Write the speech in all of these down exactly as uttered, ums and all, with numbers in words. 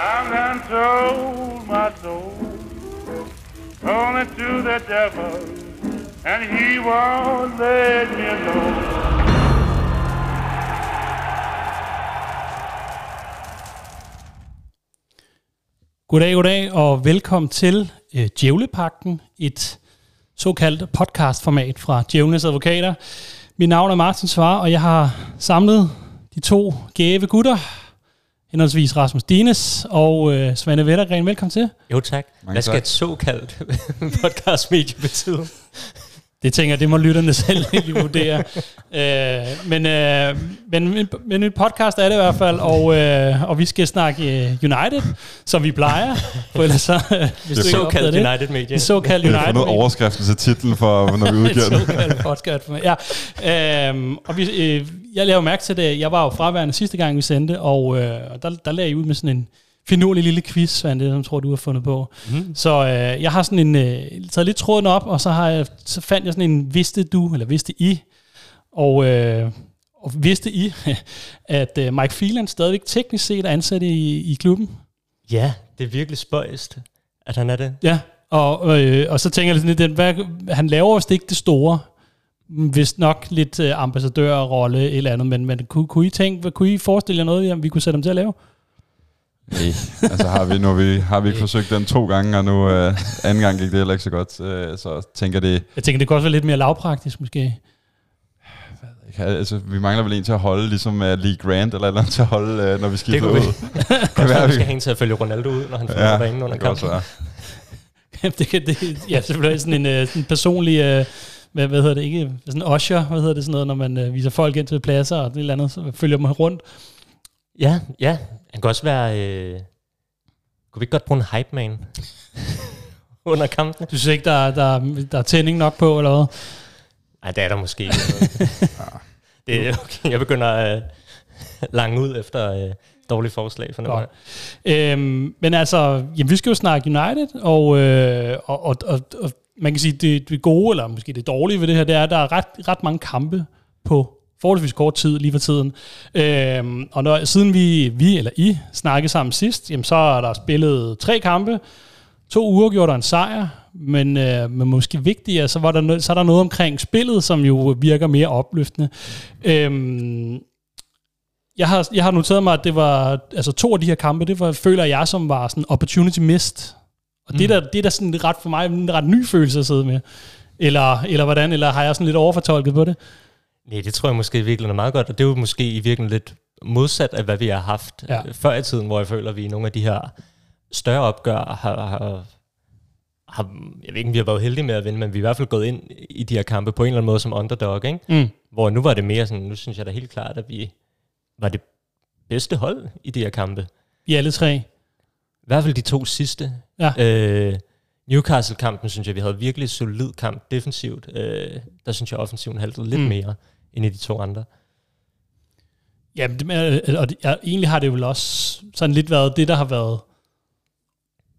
I'm done sold my soul only to the devil, and he won't let me alone. Goddag, goddag, og velkommen til øh, Djævlepagten, et såkaldt podcastformat fra Djævlenes Advokater. Mit navn er Martin Svare, og jeg har samlet de to gæve gutter, henholdsvis Rasmus Dines og øh, Svane Vettergren. Velkommen til. Jo tak. Mange Hvad skal tak. Et såkaldt podcastmedie betyde? Det tænker jeg, det må lytterne selv vurdere. øh, men, øh, men, men en podcast er det i hvert fald, og, øh, og vi skal snakke øh, United, som vi plejer. For ellers så, øh, hvis det er såkaldt United-medie. Det såkaldt United-medie. Det er for noget overskriften til titlen, for, når vi udgiver den. Såkaldt podcast for mig. Ja. Øh, og vi, øh, jeg laver mærke til det. Jeg var jo fraværende sidste gang, vi sendte, og øh, der, der lagde jeg ud med sådan en finurlig lille quiz, Svante, som jeg tror, du har fundet på. Mm. Så øh, jeg har sådan en, øh, taget lidt tråden op, og så, har jeg, så fandt jeg sådan en vidste du, eller vidste I, og, øh, og vidste I, at øh, Mike Phelan stadigvæk teknisk set er ansat i, i klubben? Ja, det er virkelig spøjst, at han er det. Ja, og, øh, og så tænker jeg lidt, den, hvad, han laver også ikke det store, hvis nok lidt øh, ambassadørrolle eller andet, men, men kunne, kunne, I tænke, kunne I forestille jer noget, vi kunne sætte dem til at lave? Nej, altså har vi nu vi har vi ikke forsøgt den to gange, og nu øh, anden gang gik det heller ikke så godt, øh, så tænker det. Jeg tænker det kunne også være lidt mere lavpraktisk måske. Ikke, altså vi mangler vel en til at holde ligesom uh, Lee Grant eller eller til at holde øh, når vi skifter ud. Det kan være vi skal have en til at følge Ronaldo ud, når han får ja, derinde under kampen. det kan det ja selvfølgelig sådan en øh, sådan personlig øh, hvad, hvad hedder det ikke sådan usher, hvad hedder det sådan noget, når man øh, viser folk ind til pladser og det eller andet, så følger man rundt. Ja, ja. Han kan også være... Øh... Kunne vi ikke godt bruge en hype man under kampen? Du synes ikke, der er, der, der er tænding nok på, eller hvad? Nej, det er der måske. Det er okay. Jeg begynder at øh, lange ud efter øh, dårlige forslag. For noget. Øhm, men altså, jamen, vi skal jo snakke United, og, øh, og, og, og, og man kan sige, det, det gode, eller måske det dårlige ved det her, det er, at der er ret, ret mange kampe på forholdsvis kort tid lige for tiden. Øhm, og når, siden vi, vi eller I snakkede sammen sidst, jamen, så er der spillet tre kampe, to uafgjort og en sejr, men, øh, men måske vigtigere, så, var der, så er der noget omkring spillet, som jo virker mere opløftende. Øhm, jeg, har, jeg har noteret mig, at det var, altså, to af de her kampe, det var, føler jeg, som var sådan opportunity missed. Og mm. det, der, det er da sådan ret for mig en ret ny følelse at sidde med. Eller, eller hvordan, eller har jeg sådan lidt overfortolket på det? Nej, det tror jeg måske i virkeligheden er meget godt, og det er jo måske i virkeligheden lidt modsat af, hvad vi har haft ja. før i tiden, hvor jeg føler, at vi i nogle af de her større opgør har, har, har, jeg ved ikke, om vi har været heldige med at vinde, men vi er i hvert fald gået ind i de her kampe på en eller anden måde som underdog, ikke? Mm. Hvor nu var det mere sådan, nu synes jeg da helt klart, at vi var det bedste hold i de her kampe. I alle tre? I hvert fald de to sidste. Ja. Øh, Newcastle-kampen, synes jeg, vi havde virkelig solid kamp defensivt. Øh, der synes jeg, offensiven haltede lidt mm. mere end i de to andre. Ja, og egentlig har det vel også sådan lidt været det, der har været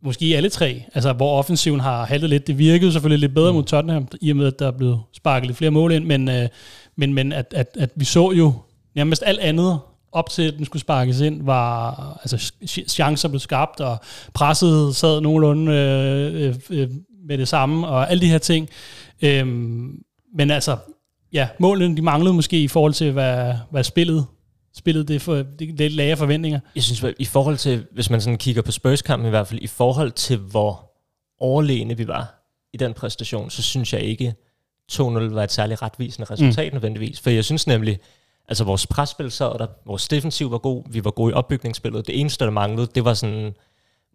måske i alle tre, altså hvor offensiven har haltet lidt. Det virkede selvfølgelig lidt bedre mm. mod Tottenham, i og med, at der er blevet sparket lidt flere mål ind, men, øh, men, men at, at, at vi så jo nærmest alt andet, op til at den skulle sparkes ind, var altså chancer blev skabt, og presset sad nogenlunde øh, øh, med det samme, og alle de her ting. Øhm, men altså, ja, målene, de manglede måske i forhold til, hvad, hvad spillet, spillet det, for, det, det lagde forventninger. Jeg synes, i forhold til, hvis man sådan kigger på Spurs-kampen i hvert fald, i forhold til, hvor overlegne vi var i den præstation, så synes jeg ikke, to nul var et særligt retvisende resultat mm. nødvendigvis, for jeg synes nemlig, altså vores presspil sad der, vores defensiv var god, vi var gode i opbygningsspillet. Det eneste, der manglede, det var sådan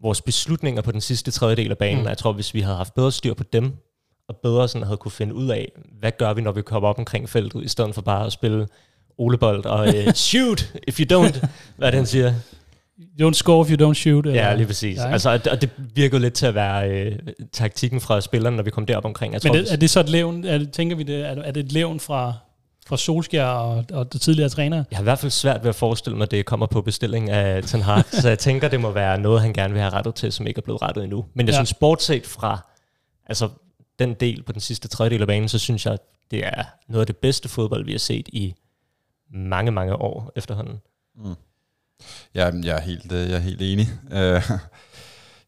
vores beslutninger på den sidste tredjedel af banen. Mm. Jeg tror, hvis vi havde haft bedre styr på dem, og bedre sådan havde kunne finde ud af, hvad gør vi, når vi kommer op omkring feltet, i stedet for bare at spille olebold og uh, shoot, if you don't, hvad den siger. Don't score if you don't shoot. Eller? Ja, lige præcis. Ja, altså, og det virkede lidt til at være øh, taktikken fra spillerne, når vi kom derop omkring. Jeg tror, Men det, er det så et levn, er det, tænker vi det, er det et levn fra... fra Solskjaer og, og de tidligere trænere? Jeg har i hvert fald svært ved at forestille mig, at det kommer på bestilling af Ten Hag, så jeg tænker, det må være noget, han gerne vil have rettet til, som ikke er blevet rettet endnu. Men jeg ja. synes, bortset fra altså, den del på den sidste tredjedel af banen, så synes jeg, det er noget af det bedste fodbold, vi har set i mange, mange år efterhånden. Mm. Jamen, jeg er helt, jeg er helt enig.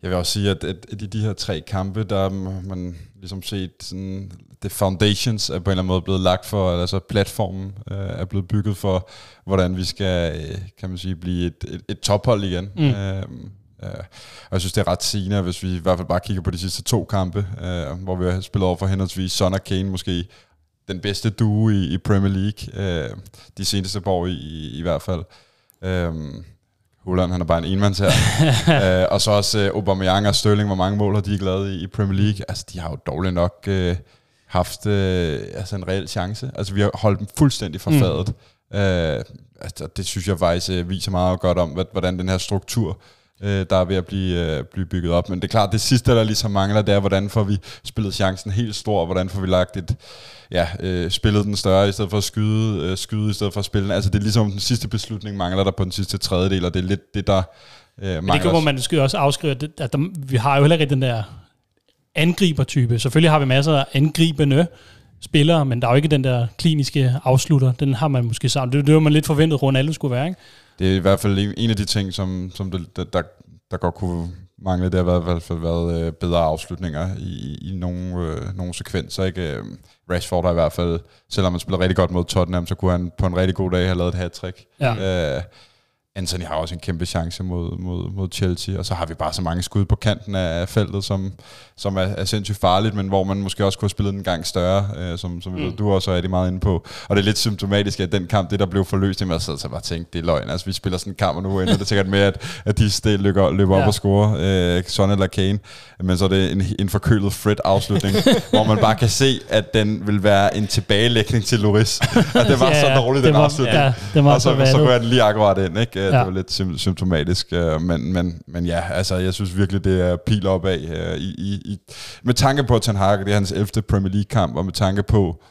Jeg vil også sige, at, at i de her tre kampe, der man ligesom set sådan, the foundations er på en eller anden måde blevet lagt for, altså platformen øh, er blevet bygget for, hvordan vi skal, kan man sige, blive et, et, et tophold igen. Mm. Øh, øh, og jeg synes, det er ret sigende, hvis vi i hvert fald bare kigger på de sidste to kampe, øh, hvor vi har spillet over for henholdsvis Son og Kane, måske den bedste duo i, i Premier League, øh, de seneste par år i, i, i hvert fald. Øh, Holland, han er bare en enmands her. Æ, og så også uh, Aubameyang og Sterling, hvor mange mål har de ikke lavet i, i Premier League. Altså, de har jo dårligt nok uh, haft uh, altså en reel chance. Altså, vi har holdt dem fuldstændig fra fadet. Mm. Uh, altså, det synes jeg faktisk uh, viser meget godt om, hvordan den her struktur, uh, der er ved at blive, uh, blive bygget op. Men det er klart, det sidste, der ligesom mangler, det er, hvordan får vi spillet chancen helt stor, og hvordan får vi lagt et... Ja, øh, spillet den større i stedet for at skyde, øh, skyde i stedet for at spille. Altså det er ligesom den sidste beslutning mangler der på den sidste tredjedel, og det er lidt det, der øh, mangler. Men det kommer man måske også afskrive, at, det, at der, vi har jo heller ikke den der angribertype. Selvfølgelig har vi masser af angribende spillere, men der er jo ikke den der kliniske afslutter. Den har man måske sammen. Det, det var man lidt forventet, Ronaldo skulle være, ikke? Det er i hvert fald en af de ting, som, som det, der, der, der godt kunne... Manglet, det har i hvert fald været bedre afslutninger i, i nogle, øh, nogle sekvenser, ikke? Rashford har i hvert fald, selvom han spiller rigtig godt mod Tottenham, så kunne han på en rigtig god dag have lavet et hat-trick. Ja. Øh, Anthony har også en kæmpe chance mod, mod, mod Chelsea, og så har vi bare så mange skud på kanten af feltet, som, som er, er sindssygt farligt, men hvor man måske også kunne have spillet en gang større, øh, som, som mm. du også er rigtig meget inde på. Og det er lidt symptomatisk, at den kamp, det der blev forløst, det var så jeg bare tænkte, det er løgn. Altså vi spiller sådan en kamp, og nu ender det sikkert med, at, at de sted løber, løber ja. op og scorer, øh, Son eller Kane, men så er det en, en forkølet Fred-afslutning, hvor man bare kan se, at den vil være en tilbagelægning til Lloris. Og det var ja, så dårligt, den afslutning. Ja, det var og så, så går jeg den lige akkurat ind, ikke? Ja. Det var lidt sim- symptomatisk, men, men, men ja, altså jeg synes virkelig, det er pil opad. I, i, i, med tanke på Ten Hag, det er hans ellevte Premier League-kamp, og med tanke på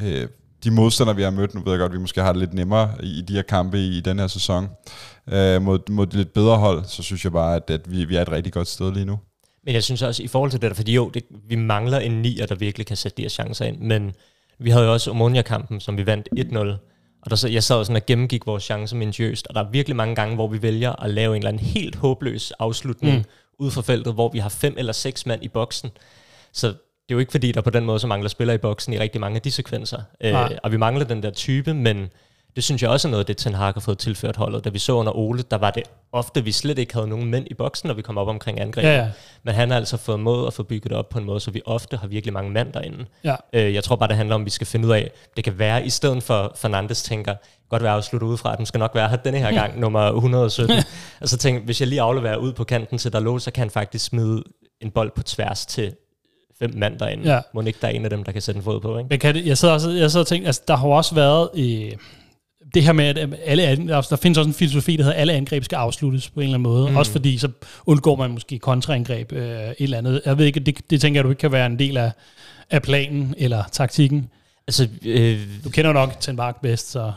øh, de modstandere, vi har mødt, nu ved jeg godt, vi måske har det lidt nemmere i, i de her kampe i, i den her sæson, øh, mod, mod et lidt bedre hold, så synes jeg bare, at, at vi, vi er et rigtig godt sted lige nu. Men jeg synes også, i forhold til det der, fordi jo, det, vi mangler en nier, der virkelig kan sætte de her chancer ind, men vi havde jo også Omonia-kampen, som vi vandt et nul. Og der, så, jeg sad sådan og gennemgik vores chancer minutiøst, og der er virkelig mange gange, hvor vi vælger at lave en eller anden helt håbløs afslutning mm. ud fra feltet, hvor vi har fem eller seks mand i boksen. Så det er jo ikke fordi, der på den måde så mangler spillere i boksen i rigtig mange af de sekvenser. Øh, og vi mangler den der type, men det synes jeg også er noget, det Ten Hag har fået tilført holdet. Da vi så under Ole, der var det ofte, vi slet ikke havde nogen mænd i boksen, når vi kom op omkring angrebet. Ja, ja. Men han har altså fået måde at få bygget op på en måde, så vi ofte har virkelig mange mænd derinde. Ja. Øh, jeg tror bare, det handler om, at vi skal finde ud af, det kan være, i stedet for Fernandes tænker, godt være afsluttet udefra, at den skal nok være her denne her gang, nummer et hundrede og sytten. Og så tænker, hvis jeg lige afleverer ud på kanten til Dalot, så kan han faktisk smide en bold på tværs til fem mand derinde. Ja. Må ikke der er en af dem, der kan sætte en fod på, ikke? Men kan det, jeg sad også jeg sad og tænkte, altså, der har også været... Øh det her med, at alle, der findes også en filosofi, der hedder, at alle angreb skal afsluttes på en eller anden måde. Mm. Også fordi, så undgår man måske kontraangreb øh, et eller andet. Jeg ved ikke, det, det tænker jeg, du ikke kan være en del af, af planen eller taktikken. Altså, øh, du kender nok Ten Hag bedst, så...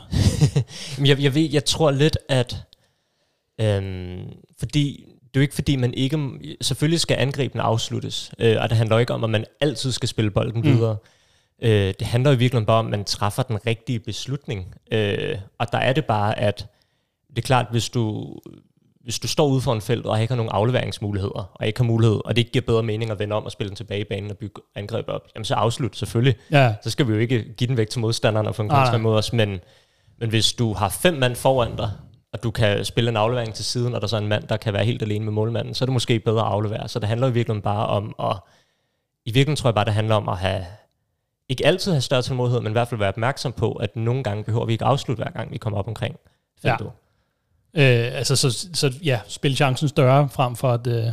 jeg, jeg, ved, jeg tror lidt, at... Øh, fordi... Det er jo ikke fordi, man ikke... Selvfølgelig skal angrebene afsluttes, øh, og det handler ikke om, at man altid skal spille bolden mm. videre. Det handler jo virkelig bare om, at man træffer den rigtige beslutning. Og der er det bare, at det er klart, hvis du, hvis du står ude for en felt, og ikke har nogen afleveringsmuligheder, og ikke har mulighed, og det ikke giver bedre mening at vende om og spille den tilbage i banen og bygge angrebet op, jamen så afslut selvfølgelig. Ja. Så skal vi jo ikke give den væk til modstanderen og få en kontra mod os. Men, men hvis du har fem mand foran dig, og du kan spille en aflevering til siden, og der så er en mand, der kan være helt alene med målmanden, så er det måske bedre at aflevere. Så det handler jo virkelig bare om, at i virkeligheden tror jeg bare, det handler om at have... Ikke altid have større tålmodighed, men i hvert fald være opmærksom på, at nogle gange behøver vi ikke afslutte, hver gang vi kommer op omkring feltet. Ja. Øh, altså, så, så ja, spil chancen større frem for at... Øh,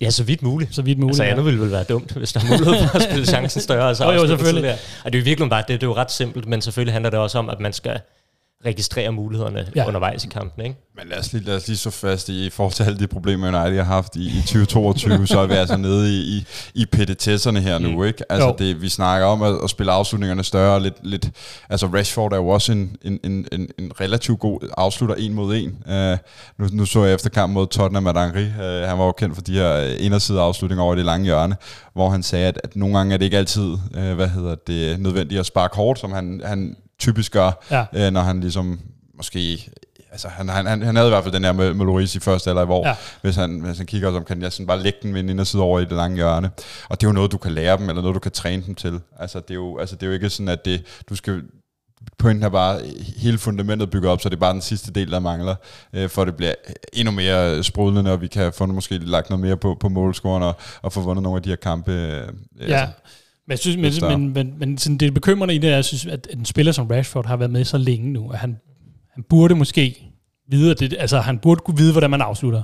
ja, så vidt muligt. Så vidt muligt. Altså, andet ja. ville vel være dumt, hvis der er mulighed for at spille chancen større. Altså, oh, jo, selvfølgelig. Og det er jo virkelig bare, det, det er jo ret simpelt, men selvfølgelig handler det også om, at man skal registrere mulighederne ja. undervejs i kampen, ikke? Men lad os lige, lad os lige så fast i, i forhold til alle de problemer, United har haft i, i tyve toogtyve, så er vi altså nede i, i, i petitesserne her nu, ikke? Altså, det, vi snakker om at, at spille afslutningerne større, lidt, lidt, altså Rashford er jo også en, en, en, en relativt god afslutter, en mod en. Uh, nu, nu så jeg efter kampen mod Tottenham at Henry, uh, han var jo kendt for de her inderside afslutninger over det lange hjørne, hvor han sagde, at, at nogle gange er det ikke altid, uh, hvad hedder det, nødvendigt at sparke hårdt, som han... han typisk gør, ja. øh, når han ligesom måske altså han, han, han, han havde i hvert fald den der med, med Lloris i første eller i år, ja. hvis, han, hvis han kigger, så kan jeg sådan bare lægge den ind og sidde over i det lange hjørne. Og det er jo noget, du kan lære dem, eller noget, du kan træne dem til. Altså det er jo, altså, det er jo ikke sådan, at det, du skal... Pointen er bare, hele fundamentet bygger op, så det er bare den sidste del, der mangler, øh, for det bliver endnu mere sprudlende, og vi kan få måske lagt noget mere på, på målscoren, og, og få vundet nogle af de her kampe. Øh, ja, altså, men, jeg synes, men, men, men, men sådan, det bekymrende i det er, jeg synes, at en spiller som Rashford har været med så længe nu, at han, han burde måske vide, det, altså han burde kunne vide, hvordan man afslutter.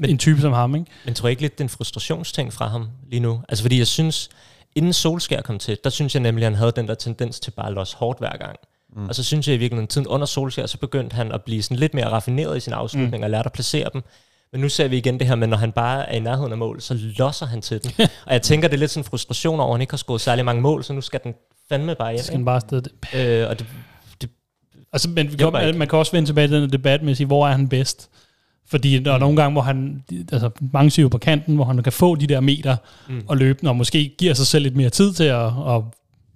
Men, en type som ham, ikke? Men tror jeg ikke lidt den frustrationsting fra ham lige nu? Altså fordi jeg synes... Inden Solskjaer kom til, der synes jeg nemlig, at han havde den der tendens til bare at losse hårdt hver gang. Mm. Og så synes jeg i virkeligheden, tiden under Solskjaer, så begyndte han at blive sådan lidt mere raffineret i sin afslutning mm. og lærte at placere dem. Men nu ser vi igen det her, men når han bare er i nærheden af mål, så losser han til den. Og jeg tænker, det er lidt sådan en frustration over, at han ikke har skåret særlig mange mål, så nu skal den fandme bare hjem. Så skal den bare afsted. Øh, og det, det altså, men kan, man kan også vende tilbage til den debat med at sige, hvor er han bedst? Fordi der er mm. nogle gange, hvor han, altså mange siger på kanten, hvor han kan få de der meter mm. og løbe, og måske giver sig selv lidt mere tid til at, at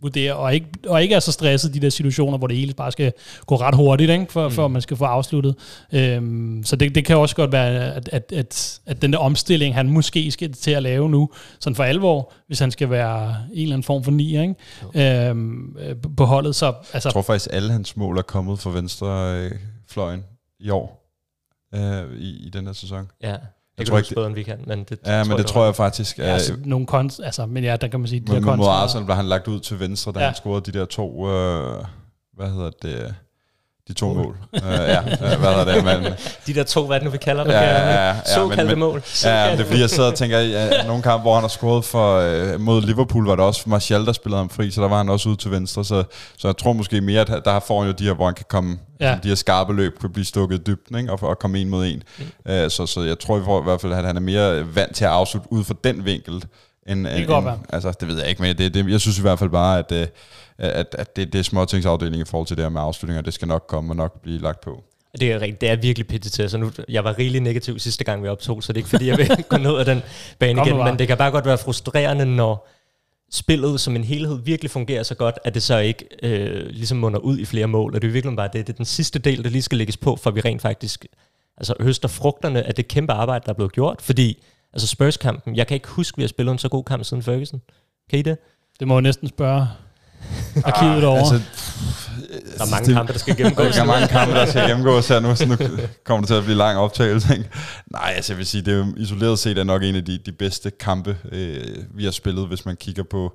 vurdere, og ikke, og ikke er så stresset de der situationer, hvor det hele bare skal gå ret hurtigt, ikke? For, mm. for man skal få afsluttet. Øhm, så det, det kan også godt være, at, at, at, at den der omstilling, han måske skal til at lave nu, sådan for alvor, hvis han skal være en eller anden form for nier, ikke? Okay. Øhm, på holdet. Så, altså, jeg tror faktisk, alle hans mål er kommet fra venstrefløjen øh, i år. I, i den her sæson. Ja, jeg det tror ikke, det, vi kan, men det, ja, det, men det tror jeg faktisk. Ja, altså, nogle konst, altså, men ja, der kan man sige, de her konst. Mod Arsenal blev han lagt ud til venstre, da ja. han scorede de der to, øh, hvad hedder det, de to mål. uh, ja, hvad hedder det, man, de der to, hvad det nu vi kalder det, ja, ja, ja, såkaldte men, mål. Ja, det er fordi, jeg sidder og tænker, ja, nogle kampe, hvor han har scoret for, øh, mod Liverpool, var det også Martial, der spillede ham fri, så der var han også ude til venstre, så, så jeg tror måske mere, at der får han jo de her, hvor han kan komme, ja. de her skarpe løb kan blive stukket i dybden, ikke? Og, og komme en mod en. Mm. Uh, så, så jeg tror i hvert fald, at han er mere vant til at afslutte ud fra den vinkel. End, det end, altså, det ved jeg ikke, men det, det, jeg synes i hvert fald bare, at, at, at, at det, det er småtingsafdelingen i forhold til det her med afslutninger, det skal nok komme og nok blive lagt på. Det er, det er virkelig pittigt til, så nu, jeg var rigtig negativ sidste gang, vi optog, så det er ikke fordi, jeg vil gå ned af den bane igen, men det kan bare godt være frustrerende, når spillet som en helhed virkelig fungerer så godt, at det så ikke øh, ligesom munder ud i flere mål, og det er virkelig bare det, det er den sidste del, der lige skal lægges på, for vi rent faktisk altså, høster frugterne af det kæmpe arbejde, der er blevet gjort, fordi altså Spurs-kampen, jeg kan ikke huske, vi har spillet en så god kamp siden Ferguson. Kan I det? Det må jeg næsten spørge arkivet over. Altså, der er mange det, kampe, der skal gennemgås. Der er mange kampe, der skal gennemgås her nu, så nu kommer det til at blive lang optagelse. Ikke? Nej, altså jeg vil sige, det er isoleret set er nok en af de, de bedste kampe, øh, vi har spillet, hvis man kigger på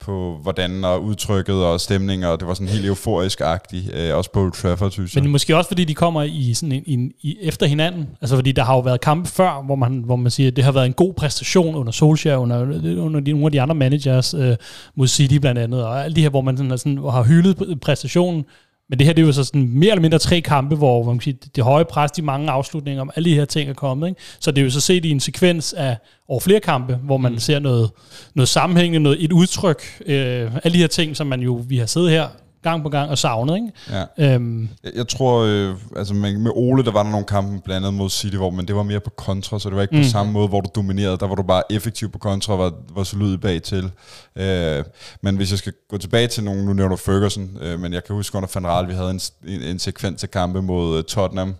på hvordan og udtrykket og stemninger, og det var sådan helt euforisk-agtigt, øh, også på Old Trafford, synes jeg. Men måske også, fordi de kommer i sådan en, en, i efter hinanden, altså fordi der har jo været kampe før, hvor man, hvor man siger, at det har været en god præstation under Solskjaer, under, under de, nogle af de andre managers, øh, mod City blandt andet, og alt det her, hvor man sådan, sådan, har hyldet præstationen, men det her, det er jo så sådan mere eller mindre tre kampe, hvor, hvor man siger, det høje pres, de mange afslutninger, om alle de her ting er kommet, ikke? Så det er jo så set i en sekvens af over flere kampe, hvor man mm. ser noget, noget sammenhængende, noget, et udtryk, øh, alle de her ting, som man jo, vi har siddet her gang på gang og savnet, ikke? Ja. Øhm. Jeg, jeg tror, øh, altså med, med Ole, der var der nogle kampe blandt andet mod City, hvor, men det var mere på kontra, så det var ikke mm. på samme måde, hvor du dominerede, der var du bare effektiv på kontra, og var, var solid bagtil. Øh, men hvis jeg skal gå tilbage til nogen, nu nævner du Ferguson, øh, men jeg kan huske under Van Raal, vi havde en, en, en sekvens af kampe mod uh, Tottenham,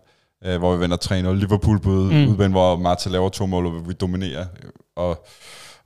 øh, hvor vi vender træner Liverpool på mm. udbanen, hvor Martial laver to mål, og vi dominerer, og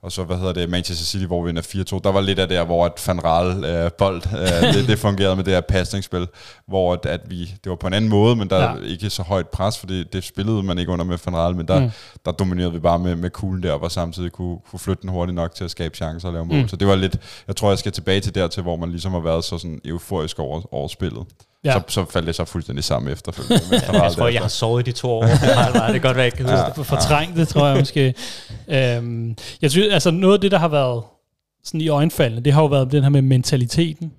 og så, hvad hedder det, Manchester City, hvor vi vinder fire to. Der var lidt af der, hvor at Van Raal øh, bold, øh, det, det fungerede med det her pasningsspil, hvor at, at vi, det var på en anden måde, men der ja. ikke så højt pres, for det spillede man ikke under med Van Raal, men der, mm. der dominerede vi bare med, med kuglen der, og samtidig kunne, kunne flytte den hurtigt nok til at skabe chancer og lave mål. Mm. Så det var lidt, jeg tror, jeg skal tilbage til dertil, hvor man ligesom har været så sådan euforisk over, over spillet. Ja. Så, så faldt det så fuldstændig sammen efterfølgende. Ja, jeg tror, derefter. jeg har sovet de to år. Det er godt, at jeg ikke kan huske det. Fortrængt det, tror jeg måske. øhm, jeg synes, altså noget af det, der har været sådan i øjenfaldene, det har jo været den her med mentaliteten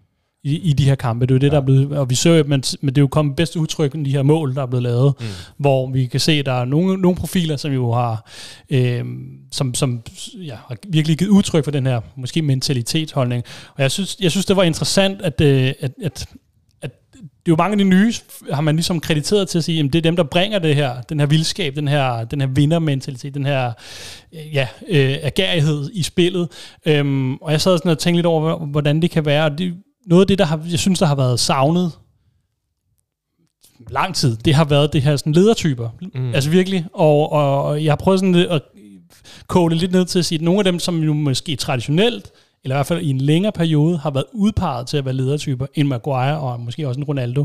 i, i de her kampe. Det er jo det, der er blevet, og vi ser jo, men det er jo kommet bedst udtryk i de her mål, der er blevet lavet, mm. hvor vi kan se, at der er nogle, nogle profiler, som jo har, øh, som, som ja, har virkelig givet udtryk for den her, måske mentalitetsholdning. Og jeg synes, jeg synes det var interessant, at, øh, at, at det er jo mange af de nye, har man ligesom krediteret til at sige, at det er dem, der bringer det her, den her vildskab, den her, den her vindermentalitet, den her ja, øh, agerighed i spillet. Øhm, og jeg sad sådan og tænkte lidt over, hvordan det kan være. Og det, noget af det, der har, jeg synes, der har været savnet lang tid, det har været det her sådan ledertyper. Mm. Altså virkelig. Og, og jeg har prøvet sådan at koge lidt ned til at sige, at nogle af dem, som jo måske traditionelt, eller i hvert fald i en længere periode, har været udpeget til at være ledertyper, end Maguire og måske også en Ronaldo,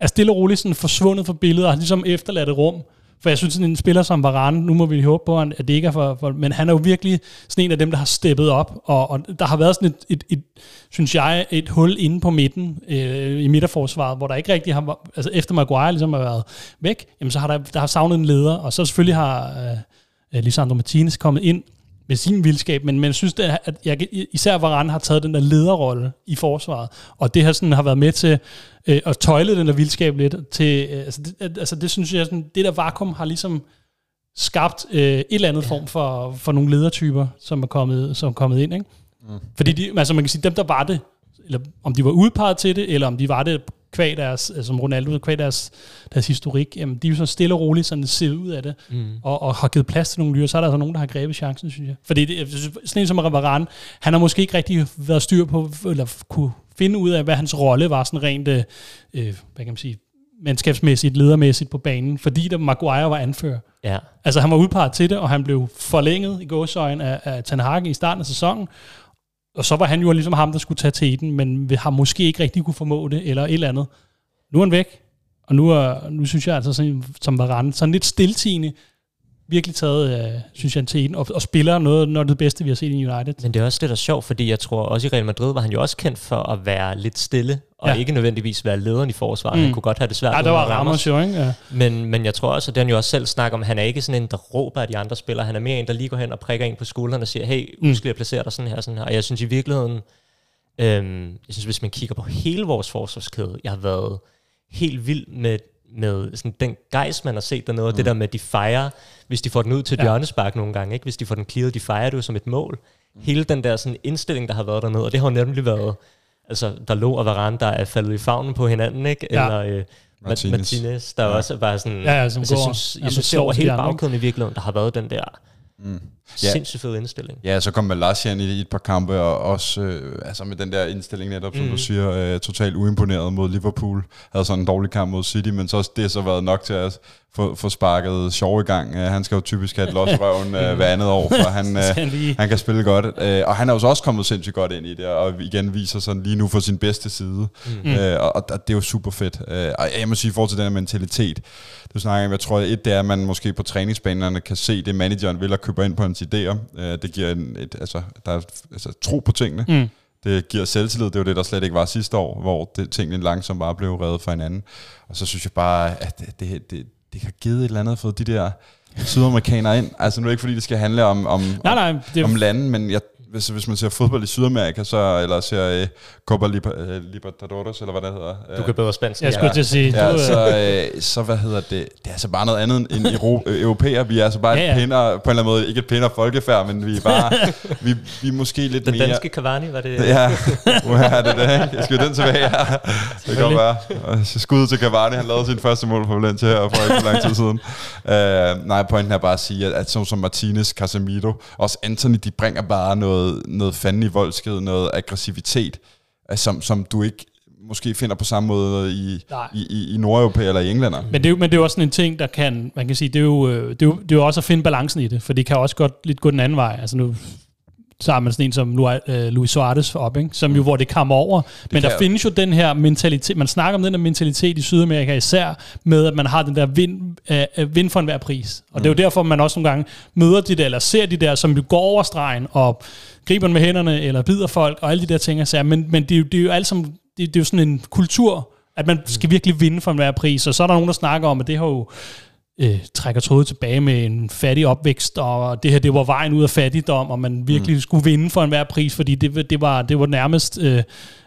er stille og roligt sådan forsvundet fra billedet og har ligesom efterladt et rum. For jeg synes, sådan en spiller som Varane, nu må vi håbe på, at det ikke er for, for... Men han er jo virkelig sådan en af dem, der har steppet op, og, og der har været sådan et, et, et, synes jeg, et hul inde på midten, øh, i midterforsvaret, hvor der ikke rigtig har... Altså efter Maguire ligesom har været væk, jamen så har der, der har savnet en leder, og så selvfølgelig har øh, Lisandro Martinez kommet ind med sin vildskab, men, men jeg synes, at jeg, især Varane har taget den der lederrolle i forsvaret, og det har, sådan, har været med til øh, at tøjle den der vildskab lidt. Til, øh, altså, det, altså det synes jeg, sådan, det der vakuum har ligesom skabt øh, et eller andet form for, for nogle ledertyper, som er kommet, som er kommet ind. Ikke? Mm. Fordi de, altså man kan sige, dem der var det, eller om de var udpeget til det, eller om de var det kvæg deres, altså som Ronaldo, kvæg deres, deres historik, jamen de er jo så stille og roligt sådan ser ud af det, mm. og, og har givet plads til nogle lyre, så er der altså nogen, der har grebet chancen, synes jeg. Fordi det, sådan en som Varane, han har måske ikke rigtig været styr på, eller kunne finde ud af, hvad hans rolle var, sådan rent, øh, hvad kan man sige, mandskabsmæssigt, ledermæssigt på banen, fordi der Maguire var anfører. Ja. Altså han var udpeget til det, og han blev forlænget i gåseøjen af, af Ten Hag i starten af sæsonen, og så var han jo ligesom ham, der skulle tage teten, men har måske ikke rigtig kunne formå det, eller et eller andet. Nu er han væk, og nu, er, nu synes jeg altså, sådan, som Varane, sådan lidt stiltigende, virkelig taget, øh, synes jeg, teten, og, og spiller noget, noget af det bedste, vi har set i United. Men det er også lidt sjovt, fordi jeg tror, også i Real Madrid var han jo også kendt for at være lidt stille, og ja. Ikke nødvendigvis være lederen i forsvaret. Mm. Han kunne godt have det svært. Ja, der var Ramos jo, ikke? Ja. Men, men jeg tror også, at det han jo også selv snakker om, han er ikke sådan en, der råber af de andre spillere. Han er mere en, der lige går hen og prikker en på skulderen og siger, hey, husk lige at placere dig sådan her, sådan her. Og jeg synes i virkeligheden, øhm, jeg synes, hvis man kigger på hele vores forsvarskæde, jeg har været helt vild med med sådan den gejst, man har set dernede, og mm. det der med, de fejrer, hvis de får den ud til et ja. hjørnespark nogle gange, ikke? Hvis de får den clearet, de fejrer det jo som et mål. Mm. Hele den der sådan indstilling, der har været dernede, og det har jo nemlig været, altså der lå og Varane, der er faldet i favnen på hinanden, ikke? Ja. Eller øh, Martinez. Martinez, der ja. også var sådan, ja, ja, altså, jeg synes, jeg synes ja, det over hele bagkæden i virkeligheden, der har været den der mm. sindssygt fed indstilling. Ja, så kom Malassian i et par kampe, og også øh, altså med den der indstilling netop, som mm. du siger, øh, totalt uimponeret mod Liverpool. Havde sådan en dårlig kamp mod City, men så det har så været nok til at få, få sparket Shaw i gang. Uh, han skal jo typisk have et loss røven uh, hver andet år, for han, uh, han kan spille godt. Uh, og han er jo så også kommet sindssygt godt ind i det, og igen viser sådan lige nu for sin bedste side. Mm. Uh, og, og det er jo super fedt. Uh, og jeg må sige, i forhold til den her mentalitet, du snakker om, jeg tror, et det er, at man måske på træningsbanerne kan se det, manageren vil, og køber ind på hans idéer. Uh, det giver en, et, altså, der er, altså, tro på tingene. Mm. Det giver selvtillid, det er jo det, der slet ikke var sidste år, hvor det, tingene langsomt bare blev reddet fra hinanden. Og så synes jeg bare, at det, det, det det har givet et eller andet for de der sydamerikanere ind. Altså nu er det ikke, fordi det skal handle om, om, nej, nej, det... om lande, men jeg, hvis, hvis man ser fodbold i Sydamerika, så, eller ser uh, Copa Libertadores, eller hvad det hedder. Du kan bedre spansk. Jeg skulle til at sige. Ja, så, uh, så hvad hedder det? Det er altså bare noget andet end Euro- europæer. Vi er altså bare ja, ja. et pinder, på en eller anden måde, ikke et pinder folkefærd, men vi er bare, vi, vi er måske lidt den mere... Den danske Cavani, var det? Ja, ja det er det. Jeg skyder den tilbage, ja. Det kan være. Skud til Cavani, han lavede sin første mål for Valencia her for ikke så lang tid siden. Uh, nej, pointen er bare at sige, at, at som, som Martinez, Casemiro, også Anthony, de bringer bare noget noget fanden i voldsked, noget aggressivitet, som, som du ikke måske finder på samme måde i, i, i Nordeuropæer eller i englænder. Men det er jo, men det er jo også sådan en ting, der kan, man kan sige, det er, jo, det, er jo, det er jo også at finde balancen i det, for det kan også godt lidt gå den anden vej. Altså nu tager man sådan en som Luis Suarez op, ikke? Som jo, hvor det kommer over. Det men der jo. findes jo den her mentalitet, man snakker om den her mentalitet i Sydamerika især, med at man har den der vind, øh, vind for enhver pris. Og mm. det er jo derfor, man også nogle gange møder de der, eller ser de der, som jo går over stregen, og griber med hænderne, eller bider folk, og alle de der ting især. Men, men det, er jo, det er jo alt som, det er, det er jo sådan en kultur, at man skal virkelig vinde for enhver pris. Og så er der nogen, der snakker om, at det har jo Øh, trækker trådet tilbage med en fattig opvækst, og det her, det var vejen ud af fattigdom, og man virkelig mm. skulle vinde for enhver pris, fordi det, det, var, det var nærmest øh,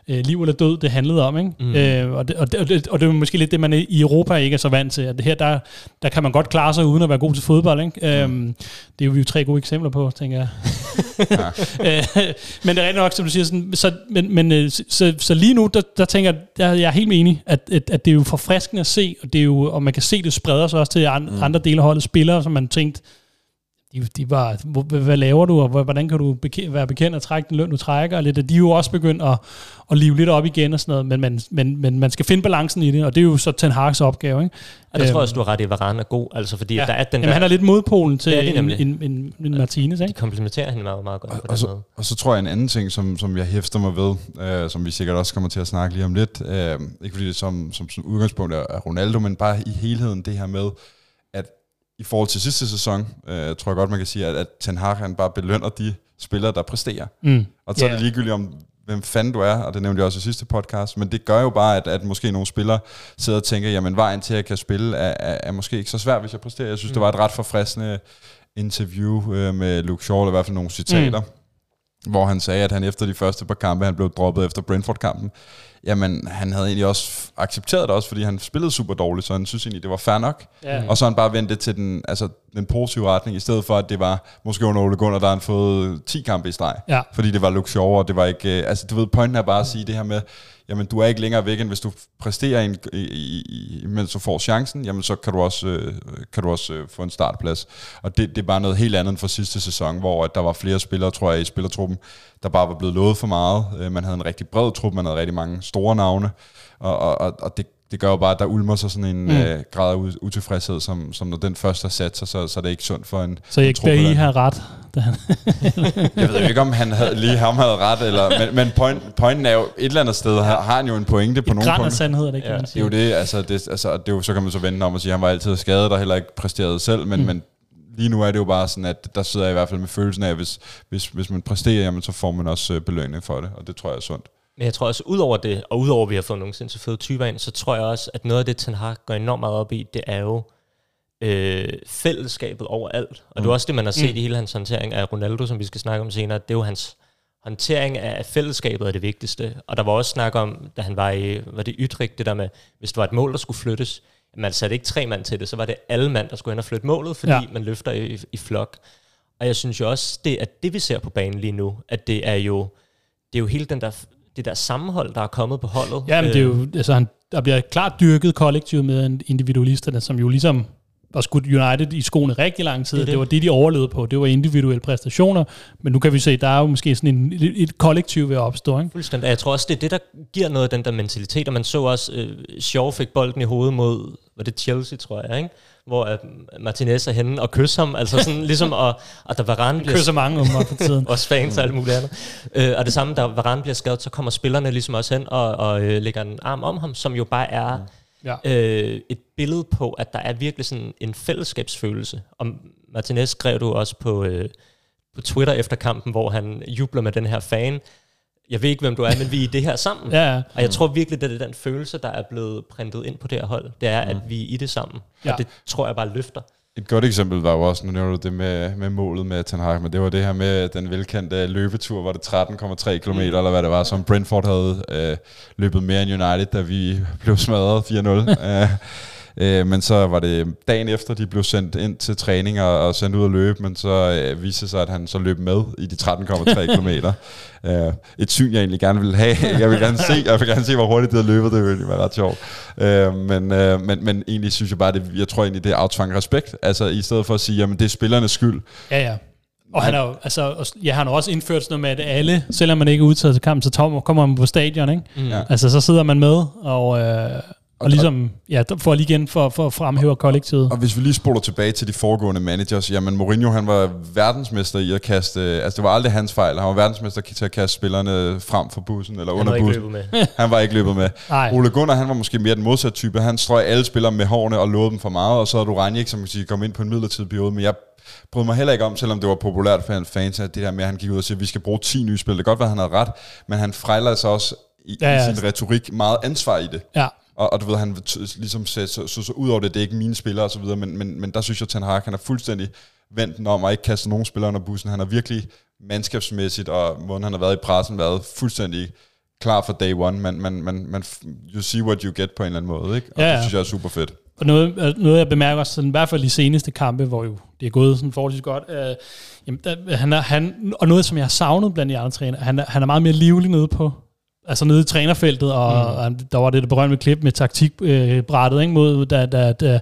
liv eller død, det handlede om, ikke? Mm. Øh, og, det, og, det, og det er måske lidt det, man i Europa ikke er så vant til, at det her, der, der kan man godt klare sig uden at være god til fodbold, ikke? Mm. Øhm, det er jo vi jo tre gode eksempler på, tænker jeg. øh, men det er rigtig nok, som du siger, sådan, så, men, men, så, så lige nu, der, der tænker jeg, der er jeg helt enig, at, at, at det er jo forfriskende at se, og, det er jo, og man kan se, det spreder sig også til andre, mm. andre dele af holdet, spillere, som man tænkte, de, de var, hvad laver du, og hvordan kan du beke- være bekendt og trække den løn, du trækker, og lidt, og de er jo også begyndt at, at live lidt op igen og sådan noget, men man, men, men man skal finde balancen i det, og det er jo så Ten Hag's opgave, ikke? Og der æm, tror jeg også, du har ret i, at Varane er god, altså fordi ja, der er den jamen, der... han er lidt modpolen til ja, en, en, en, en Martinez, ikke? De komplementerer hende meget, meget godt. Og, og, så, og så tror jeg en anden ting, som, som jeg hæfter mig ved, øh, som vi sikkert også kommer til at snakke lige om lidt, øh, ikke fordi det som, som, som udgangspunkt er Ronaldo, men bare i helheden det her med, at i forhold til sidste sæson, øh, tror jeg godt, man kan sige, at, at Ten Hag han bare belønner de spillere, der præsterer. Mm. Og så yeah. er det ligegyldigt om, hvem fanden du er, og det nævnte jeg også i sidste podcast, men det gør jo bare, at, at måske nogle spillere sidder og tænker, jamen vejen til, at jeg kan spille, er, er, er måske ikke så svært, hvis jeg præsterer. Jeg synes, mm. det var et ret forfriskende interview øh, med Luke Shaw, eller i hvert fald nogle citater, mm. hvor han sagde, at han efter de første par kampe, han blev droppet efter Brentford-kampen, jamen han havde egentlig også accepteret det også, fordi han spillede super dårligt, så han synes egentlig, det var fair nok. Yeah. Og så han bare vendte til den, altså, den positive retning, i stedet for, at det var måske under Ole Gunnar, der han fået ti kampe i streg. Yeah. Fordi det var luksjovere, og det var ikke... Altså du ved, pointen er bare at sige det her med, jamen du er ikke længere væk, end hvis du præsterer, en, i, i, mens du får chancen, jamen så kan du også, kan du også få en startplads. Og det, det er bare noget helt andet end fra sidste sæson, hvor der var flere spillere, tror jeg, i spillertruppen, der bare var blevet lovet for meget. Man havde en rigtig bred trup, man havde rigtig mange store navne, og, og, og det, det gør jo bare, at der ulmer sig sådan en mm. øh, grad af utilfredshed, som, som når den først har sat sig, så, så er det ikke sundt for en... Så Erik Berg havde ret? Jeg ved jo ikke, om han havde, lige ham havde ret, eller, men, men point, pointen er jo, et eller andet sted har, har han jo en pointe på nogle punkter. Et sandhed er det, kan ja. man sige. Det er jo det, altså, det, altså det er jo, så kan man så vende om og sige, at han var altid skadet og heller ikke præsterede selv, men... Mm. men lige nu er det jo bare sådan, at der sidder jeg i hvert fald med følelsen af, at hvis, hvis, hvis man præsterer, jamen, så får man også belønning for det, og det tror jeg er sundt. Men jeg tror også, ud over det, og udover at vi har fået nogle sindssygt fede typer ind, så tror jeg også, at noget af det, Ten Hag går enormt meget op i, det er jo øh, fællesskabet overalt. Og mm. det er også det, man har set mm. i hele hans håndtering af Ronaldo, som vi skal snakke om senere. Det er jo hans håndtering af fællesskabet er det vigtigste. Og der var også snak om, da han var i, var det Utrecht, det der med, hvis der var et mål, der skulle flyttes, man satte ikke tre mand til det, så var det alle mand, der skulle hen og flytte målet, fordi ja. man løfter i, i flok. Og jeg synes jo også, det, at det vi ser på banen lige nu, at det er jo, det er jo hele den der, det der sammenhold, der er kommet på holdet. Ja, men det er jo, altså han, der bliver klart dyrket kollektivt med individualisterne, som jo ligesom var skudt United i skoene rigtig lang tid. Det, det. det var det, de overlevede på. Det var individuelle præstationer, men nu kan vi se, der er jo måske sådan en, et kollektiv ved at opstå, ikke? Fuldstændig. Jeg tror også, det er det, der giver noget af den der mentalitet, og man så også, øh, Shaw fik bolden i hovedet mod, var det Chelsea, tror jeg, ikke? Hvor øh, Martinez er henne og kysser ham, altså sådan ligesom, og, og der Varane bliver... kysser mange om på tiden. Også fans og alt muligt andet. Øh, og det samme, da Varane bliver skadet, så kommer spillerne ligesom også hen og, og øh, lægger en arm om ham, som jo bare er... Mm. Ja. Øh, et billede på, at der er virkelig sådan en fællesskabsfølelse. Og Martinez skrev du også på, øh, på Twitter efter kampen, hvor han jubler med den her fan. Jeg ved ikke, hvem du er, men vi er i det her sammen. Ja, ja. Og jeg tror virkelig, det er den følelse, der er blevet printet ind på det her hold. Det er, ja. at vi er i det sammen. Ja. Og det tror jeg bare løfter. Et godt eksempel var jo også, nu nævner du det med, med målet med Ten Hag, men det var det her med den velkendte løbetur, hvor det tretten komma tre kilometer, mm. eller hvad det var, som Brentford havde øh, løbet mere end United, da vi blev smadret fire nul. øh, øh, men så var det dagen efter, de blev sendt ind til træning og, og sendt ud at løbe, men så øh, viste det sig, at han så løb med i de tretten komma tre kilometer. øh, et syn, jeg egentlig gerne ville have. Jeg vil gerne se, jeg vil gerne se hvor hurtigt det havde løbet, det ville være ret sjovt. Øh, men, øh, men, men egentlig synes jeg bare, det, jeg tror egentlig, det aftvang respekt. Altså i stedet for at sige, jamen det er spillernes skyld. Ja, ja. Og han har jo altså, ja, han har også indført sådan noget med, at alle, selvom man ikke er udtaget til kampen, så tom, kommer man på stadion, ikke? Mm. Ja. Altså så sidder man med, og... Øh, Og ligesom, ja, for lige igen for, for at fremhæve kollektivet. Og hvis vi lige spoler tilbage til de foregående managers, jamen Mourinho, han var verdensmester i at kaste, altså det var aldrig hans fejl, han var verdensmester til at kaste spillerne frem for bussen, eller han under bussen. Han var ikke løbet med. Ole Gunnar, han var måske mere den modsatte type, han strøg alle spillere med hårene og lovede dem for meget, og så havde du Ranjek, som kan sige, kom ind på en midlertidig periode, men jeg brød mig heller ikke om, selvom det var populært for hans fans, at det der med, at han gik ud og siger, vi skal bruge ti nye spil, det kan godt være, han havde ret, men han frejlede sig også i, ja, ja. i sin retorik meget ansvar i det. Ja. Og, og du ved, han t- ligesom så, så, så, så ud over det, det er ikke mine spillere og så videre, men, men, men der synes jeg, Ten Hag, han er fuldstændig vendt om og ikke kaster nogen spillere under bussen. Han har virkelig mandskabsmæssigt, og måden han har været i pressen, været fuldstændig klar for day one. Man, man, man, man you see what you get på en eller anden måde, ikke? Og ja, ja. det synes jeg er super fedt. Og noget, noget jeg bemærker også, sådan, i hvert fald de seneste kampe, hvor jo det er gået sådan forholdsvis godt, øh, jamen, der, han er, han, og noget, som jeg har savnet blandt de andre træner, han, han er meget mere livlig nede på, altså nede i trænerfeltet, og, mm. og der var det der berømte klip med taktikbrættet, øh, ikke mod, da, da, da,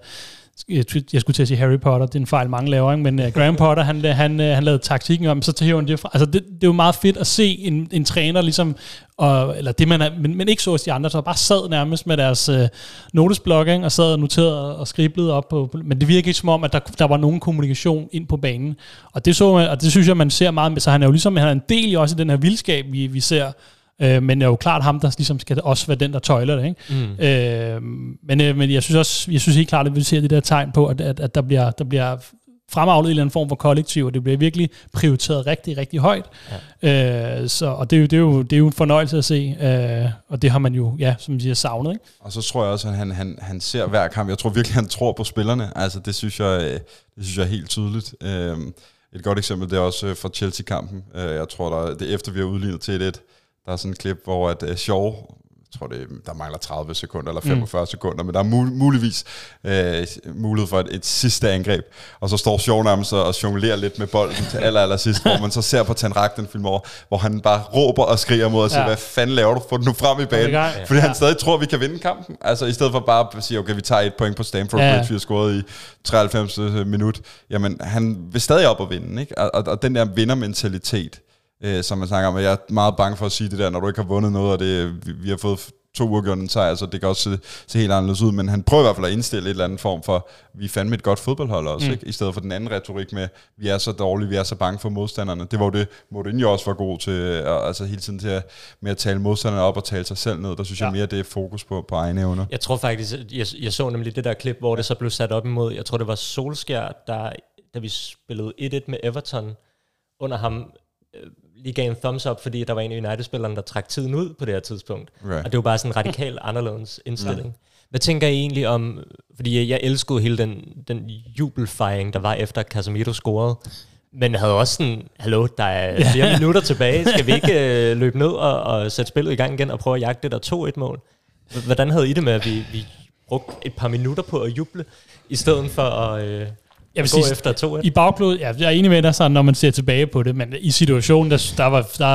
Jeg skulle til at sige Harry Potter, det er en fejl mange laver, ikke? Men uh, Graham Potter, han, han, han lavede taktikken om, så tager han det fra. Altså det, det er jo meget fedt at se en, en træner, ligesom, og, eller det man er, men, men ikke så hos de andre, så bare sad nærmest med deres uh, notesblok, og sad og noterede og skriblede op på, men det virker ikke som om, at der, der var nogen kommunikation ind på banen, og det, så, og det synes jeg, man ser meget med, så han er jo ligesom, han er en del i også i den her vildskab, vi, vi ser, men det er jo klart ham, der ligesom skal også være den, der tøjler det, ikke? Mm. Øh, men, øh, men jeg synes også, jeg synes helt klart, at vi ser de der tegn på, at, at, at der, bliver, der bliver fremavlet en eller anden form for kollektiv, og det bliver virkelig prioriteret rigtig, rigtig højt. Ja. Øh, så, og det er, jo, det, er jo, det er jo en fornøjelse at se, øh, og det har man jo, ja, som man siger, savnet, ikke? Og så tror jeg også, at han, han, han ser hver kamp. Jeg tror virkelig, han tror på spillerne. Altså, det synes jeg, det synes jeg er helt tydeligt. Øh, et godt eksempel, det er også fra Chelsea-kampen. Jeg tror, der, det efter vi har udlignet til et der er sådan et klip, hvor at, uh, Shaw, jeg tror det, der mangler tredive sekunder eller femogfyrre mm. sekunder, men der er mul- muligvis uh, mulighed for et, et sidste angreb. Og så står Shaw nærmest og jonglerer lidt med bolden til aller, aller sidst, hvor man så ser på Ten Hag den film over, hvor han bare råber og skriger mod os, ja. Hvad fanden laver du? Få den nu frem i banen. Ja. Fordi han stadig tror, vi kan vinde kampen. Altså i stedet for bare at sige, okay, vi tager et point på Stamford Bridge, ja. Vi har scoret i treoghalvfems minut. Jamen, han vil stadig op og vinde, ikke? Og, og, og den der vindermentalitet, Øh, som man snakker om, og jeg er meget bange for at sige det der, når du ikke har vundet noget, og det, vi, vi har fået to uafgjorte sejre, så det kan også se, se helt anderledes ud, men han prøver i hvert fald at indstille et eller andet form for, vi er fandme et godt fodboldhold også, mm. ikke? I stedet for den anden retorik med, vi er så dårlige, vi er så bange for modstanderne. Det var jo det, Mourinho også var god til, og, altså hele tiden til at, med at tale modstanderne op og tale sig selv ned. Der synes ja. Jeg mere, det er fokus på, på egne evner. Jeg tror faktisk, jeg, jeg så nemlig det der klip, hvor det så blev sat op imod, jeg tror det var Solskjaer, der, da vi spillede et et med Everton, under ham, lige gav en thumbs up, fordi der var en af United-spillerne, der trak tiden ud på det her tidspunkt. Right. Og det var bare sådan en radikal anderledes indstilling. Yeah. Hvad tænker I egentlig om, fordi jeg elskede hele den, den jubelfejring, der var efter Casemiro scorede, men jeg havde også sådan, hallo, der er flere yeah. minutter tilbage, skal vi ikke øh, løbe ned og, og sætte spillet i gang igen og prøve at jagte det der to et mål? Hvordan havde I det med, at vi, vi brugte et par minutter på at juble, i stedet for at... Øh, Jeg vil sige, efter to, ja. I bagklodet, ja, jeg er enig med dig, sådan, når man ser tilbage på det, men i situationen, der, der var, der,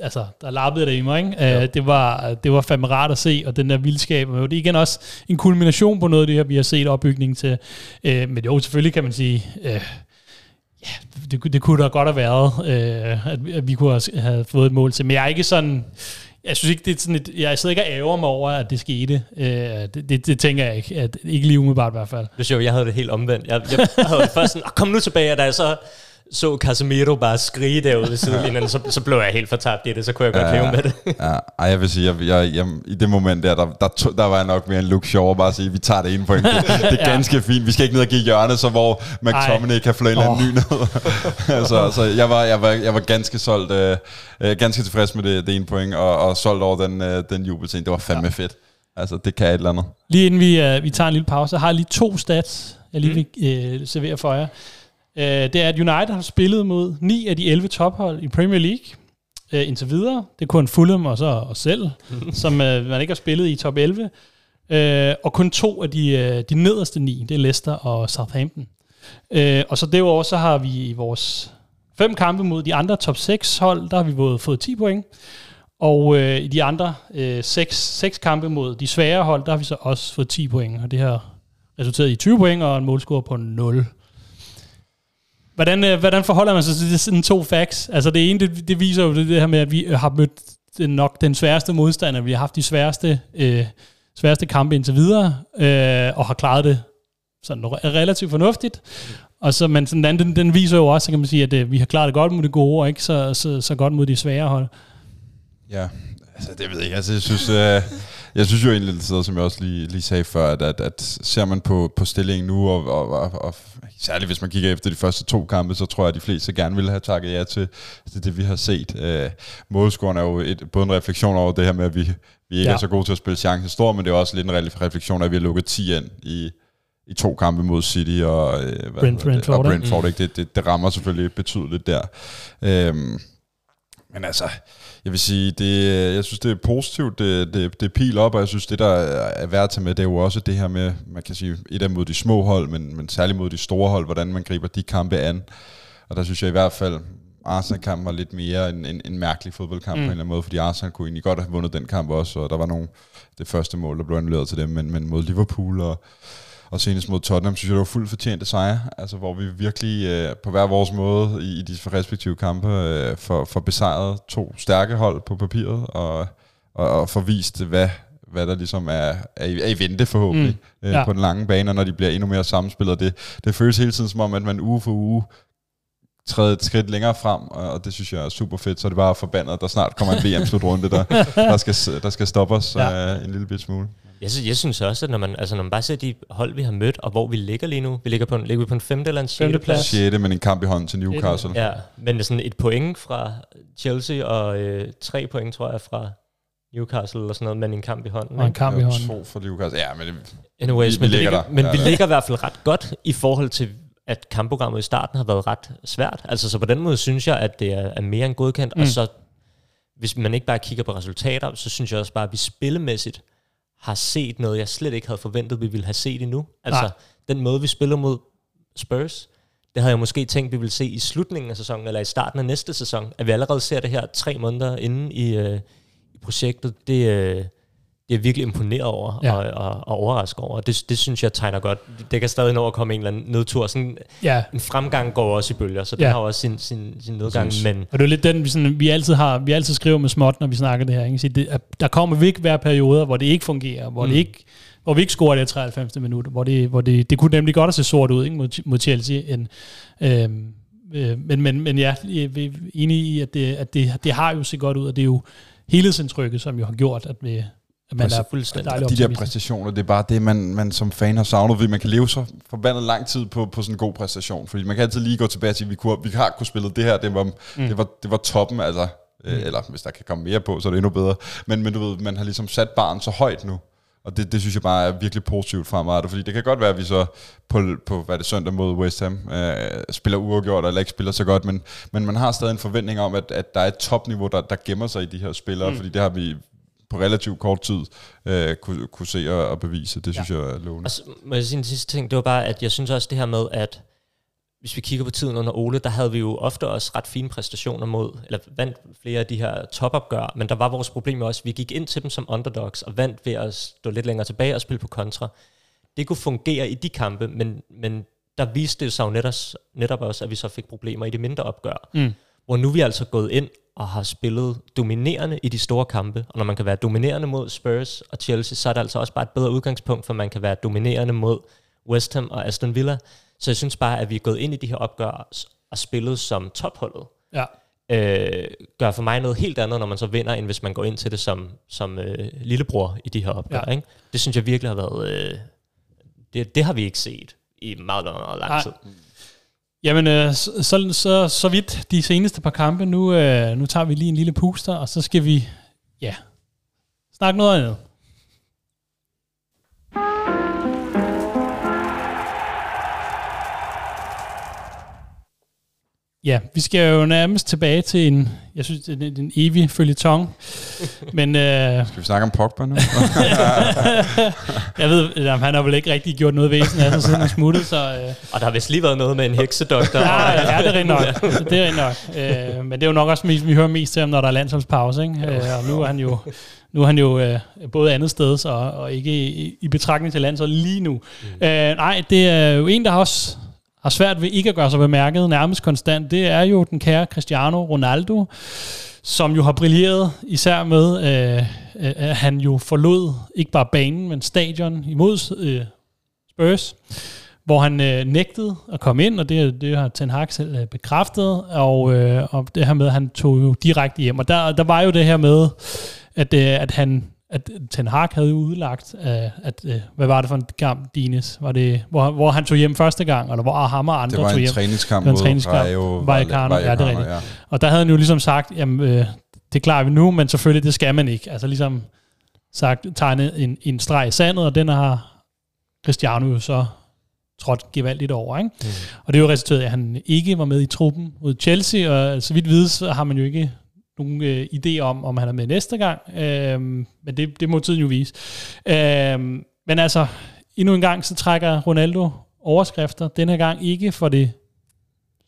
altså, der lappede det i mig, ikke? Ja. Uh, det, var, det var fandme rart at se, og den der vildskab, og det er igen også en kulmination på noget af det her, vi har set opbygningen til, uh, men jo, selvfølgelig kan man sige, uh, yeah, det, det kunne da godt have været, uh, at, at vi kunne have fået et mål til, men jeg er ikke sådan... Jeg synes ikke, det er sådan et, jeg sidder ikke og ærger mig over, at det skete. Øh, det, det, det tænker jeg ikke. At, ikke lige umiddelbart i hvert fald. Det er sjovt, jeg havde det helt omvendt. Jeg, jeg havde det først sådan, kom nu tilbage, og da jeg så så Casemiro bare skrige derude ved sidelinjen, så, så blev jeg helt fortabt i det, så kunne jeg godt leve ja, med det. Ja, ej, jeg vil sige, jeg, jeg, jeg, i det moment der, der, der, to, der var jeg nok mere en Luke Shaw, bare at sige, vi tager det ene point. Det, det er ganske ja. Fint. Vi skal ikke ned og give hjørnet, så hvor McTominay kan fløje en eller anden ny ned. altså, så jeg var, jeg, var, jeg var ganske solgt, øh, ganske tilfreds med det, det ene point, og, og solgt over den, øh, den jubelscene. Det var fandme ja. Fedt. Altså, det kan et eller andet. Lige inden vi, øh, vi tager en lille pause, har jeg lige to stats, jeg lige mm. vil øh, servere for jer. Det er, at United har spillet mod ni af de elleve tophold i Premier League øh, indtil videre. Det er kun Fulham og så os selv, som øh, man ikke har spillet i top elleve. Øh, og kun to af de, øh, de nederste ni, det er Leicester og Southampton. Øh, og så derudover så har vi i vores fem kampe mod de andre top seks hold, der har vi både fået ti point. Og øh, i de andre øh, seks, seks kampe mod de svære hold, der har vi så også fået ti point. Og det har resulteret i tyve point og en målscore på nul. Hvordan, hvordan forholder man sig til det, sådan to facts? Altså det ene, det, det viser jo det, det her med, at vi har mødt nok den sværeste modstander, vi har haft de sværeste, øh, sværeste kampe indtil videre, øh, og har klaret det sådan relativt fornuftigt. Og så, men sådan den, den viser jo også, så kan man sige, at øh, vi har klaret det godt mod det gode, og ikke så, så, så godt mod de svære hold. Ja, altså det ved jeg ikke. Altså jeg synes... Øh Jeg synes jo egentlig, som jeg også lige, lige sagde før, at, at, at ser man på, på stillingen nu, og, og, og, og særligt hvis man kigger efter de første to kampe, så tror jeg, at de fleste gerne ville have takket ja til, til det, vi har set. Øh, målscoren er jo et, både en refleksion over det her med, at vi, vi ikke ja. Er så gode til at spille chancen stor, men det er også lidt en refleksion af, at vi har lukket ti ind i, i to kampe mod City og, øh, hvad Brent, det, og Brentford. Mm. Det, det, det rammer selvfølgelig betydeligt der. Øh, men altså... Jeg vil sige, det, jeg synes, det er positivt, det, det, det piler op, og jeg synes, det der er værd at tage med, det er jo også det her med, man kan sige, et af mod de små hold, men, men særligt mod de store hold, hvordan man griber de kampe an. Og der synes jeg i hvert fald, Arsenal-kampen var lidt mere en, en, en mærkelig fodboldkamp mm. på en eller anden måde, fordi Arsenal kunne egentlig godt have vundet den kamp også, og der var nogle, det første mål, der blev annulleret til dem, men, men mod Liverpool og... og senest mod Tottenham, synes jeg, det var fuldt fortjente sejre, altså hvor vi virkelig øh, på hver vores måde i, i de respektive kampe øh, for, for besejret to stærke hold på papiret, og, og, og forvist, hvad, hvad der ligesom er, er, i, er i vente forhåbentlig mm, ja. øh, på den lange bane, og når de bliver endnu mere sammenspillet. Det, det føles hele tiden som om, at man uge for uge træde et skridt længere frem, og det synes jeg er super fedt, så det bare forbandet, at der snart kommer en V M-slutrunde, der, der, skal, der skal stoppe os ja. øh, en lille bit smule. Jeg synes, jeg synes også, at når man, altså når man bare ser de hold, vi har mødt, og hvor vi ligger lige nu, vi ligger på en, ligger vi på en femte eller en sjette plads? Sjette, men en kamp i hånden til Newcastle. Ja, men sådan et point fra Chelsea, og øh, tre point, tror jeg, fra Newcastle eller sådan noget, men en kamp i hånden. Og en kamp i hånden. To for Newcastle, ja, men, det, Anyways, vi, men vi ligger, ligger Men ja, vi ja. ligger i hvert fald ret godt i forhold til at kampprogrammet i starten har været ret svært. Altså, så på den måde synes jeg, at det er, er mere end godkendt. Mm. Og så, hvis man ikke bare kigger på resultater, så synes jeg også bare, at vi spillemæssigt har set noget, jeg slet ikke havde forventet, vi ville have set endnu. Altså, Nej. den måde, vi spiller mod Spurs, det havde jeg måske tænkt, vi ville se i slutningen af sæsonen, eller i starten af næste sæson, at vi allerede ser det her tre måneder inde i, øh, i projektet. Det øh, Det er virkelig imponeret over ja. og, og, og overrasket over. Det, det synes jeg tegner godt. Det kan stadig nå at komme en eller anden nedtur. Sådan, ja. En fremgang går også i bølger, så det ja. har også sin, sin, sin nedgang. Men og det er lidt den, vi, sådan, vi, altid har, vi altid skriver med småt, når vi snakker det her. Ikke? Så det, der kommer virkelig være perioder, hvor det ikke fungerer, hvor, mm. det ikke, hvor vi ikke scorer det treoghalvfemsindstyvende minut, hvor, det, hvor det, det kunne nemlig godt at se sort ud, ikke? Mod, mod Chelsea. En, øhm, øh, men, men, men jeg er enig i, at, det, at det, det har jo set godt ud, og det er jo helhedsindtrykket, som jo har gjort, at vi... Man er fuldstændig dejlig optimist. De der præstationer, det er bare det, man, man som fan har savnet, fordi man kan leve så forbandet lang tid på, på sådan en god præstation, fordi man kan altid lige gå tilbage til, at vi, kunne, vi har kunne spille det her, det var, mm. det var, det var toppen, altså, mm. eller hvis der kan komme mere på, så er det endnu bedre, men, men du ved, man har ligesom sat barren så højt nu, og det, det synes jeg bare er virkelig positivt fremadrettet, fordi det kan godt være, at vi så på, på hvad det søndag mod West Ham øh, spiller uafgjort, eller ikke spiller så godt, men, men man har stadig en forventning om, at, at der er et topniveau, der, der gemmer sig i de her spillere, mm. fordi det har vi på relativt kort tid øh, kunne, kunne se og, og bevise. Det synes ja. jeg er lovende. Og så, må jeg sige en sidste ting, det var bare, at jeg synes også det her med, at hvis vi kigger på tiden under Ole, der havde vi jo ofte også ret fine præstationer mod, eller vandt flere af de her topopgør, men der var vores problem også, at vi gik ind til dem som underdogs, og vandt ved at stå lidt længere tilbage og spille på kontra. Det kunne fungere i de kampe, men, men der viste det sig jo netop, netop også, at vi så fik problemer i de mindre opgør. Mm. Hvor nu er vi altså gået ind og har spillet dominerende i de store kampe. Og når man kan være dominerende mod Spurs og Chelsea, så er det altså også bare et bedre udgangspunkt, for man kan være dominerende mod West Ham og Aston Villa. Så jeg synes bare, at vi er gået ind i de her opgør og spillet som topholdet. Ja. Øh, gør for mig noget helt andet, når man så vinder, end hvis man går ind til det som, som øh, lillebror i de her opgør. Ja. Ikke? Det synes jeg virkelig har været... Øh, det, det har vi ikke set i meget, meget lang tid. Nej. Jamen, øh, så, så, så, så vidt de seneste par kampe. Nu, øh, nu tager vi lige en lille puster, og så skal vi, ja, snakke noget andet. Ja, vi skal jo nærmest tilbage til en, jeg synes, det er en, en evig føljeton, men... Øh, skal vi snakke om Pogba nu? Jeg ved, jamen, han har vel ikke rigtig gjort noget væsen af sig, siden han smuttede, så... Øh, og der har vist lige været noget med en heksedoktor. Ja, ja, det er rigtig nok. Det er rigtig nok. Øh, men det er jo nok også, vi hører mest til ham, når der er landsholdspause, ikke? Øh, og nu er han jo... Nu er han jo øh, både andet sted og, og ikke i, i betragtning til landsholdet lige nu. Mm. Øh, nej, det er jo en, der har også... har svært ved ikke at gøre sig bemærket nærmest konstant, det er jo den kære Cristiano Ronaldo, som jo har brilleret især med, øh, at han jo forlod ikke bare banen, men stadion imod øh, Spurs, hvor han øh, nægtede at komme ind, og det, det har Ten Hag selv øh, bekræftet, og, øh, og det her med, at han tog jo direkte hjem. Og der, der var jo det her med, at, øh, at han... at Ten Hag havde jo udlagt, at, hvad var det for en kamp, Dines? Var det, hvor, hvor han tog hjem første gang, eller hvor ham og andre tog hjem? Det var en træningskamp mod Rayo Vallecano, ja, det er rigtigt. Ja. Og der havde han jo ligesom sagt, jamen, øh, det klarer vi nu, men selvfølgelig, det skal man ikke. Altså ligesom sagt, tegnet en, en streg i sandet, og den har Cristiano jo så trådt gevaldigt over, ikke? Mm. Og det er jo resulteret, at han ikke var med i truppen mod Chelsea, og så vidt vides har man jo ikke... nogle øh, idéer om, om han er med næste gang. Øh, men det, det må tiden jo vise. Øh, men altså, endnu en gang, så trækker Ronaldo overskrifter. Den her gang ikke for det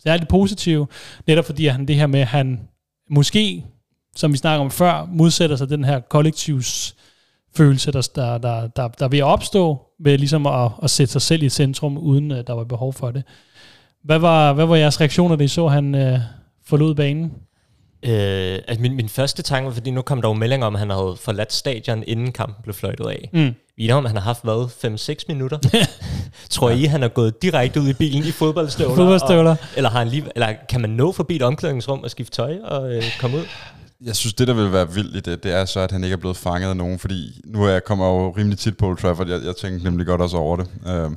særligt positive. Netop fordi han det her med, at han måske, som vi snakker om før, modsætter sig den her kollektivs følelse, der, der, der, der, der vil opstå ved ligesom at, at sætte sig selv i centrum, uden at der var behov for det. Hvad var, hvad var jeres reaktioner, da I så, han øh, forlod banen? Øh, altså min, min første tanke var, fordi nu kom der jo meldinger om, at han havde forladt stadion, inden kampen blev fløjtet af. Mm. Vi ved om, han har haft hvad? fem seks minutter? Tror I, han er gået direkte ud i bilen i fodboldstøvler? fodboldstøvler. Og, eller, har han lige, eller kan man nå forbi et omklædningsrum og skifte tøj og øh, komme ud? Jeg synes, det der vil være vildt i det, det er så, at han ikke er blevet fanget af nogen, fordi nu er jeg kommer jo rimelig tit på Old Trafford, jeg, jeg tænkte nemlig godt også over det. Øh,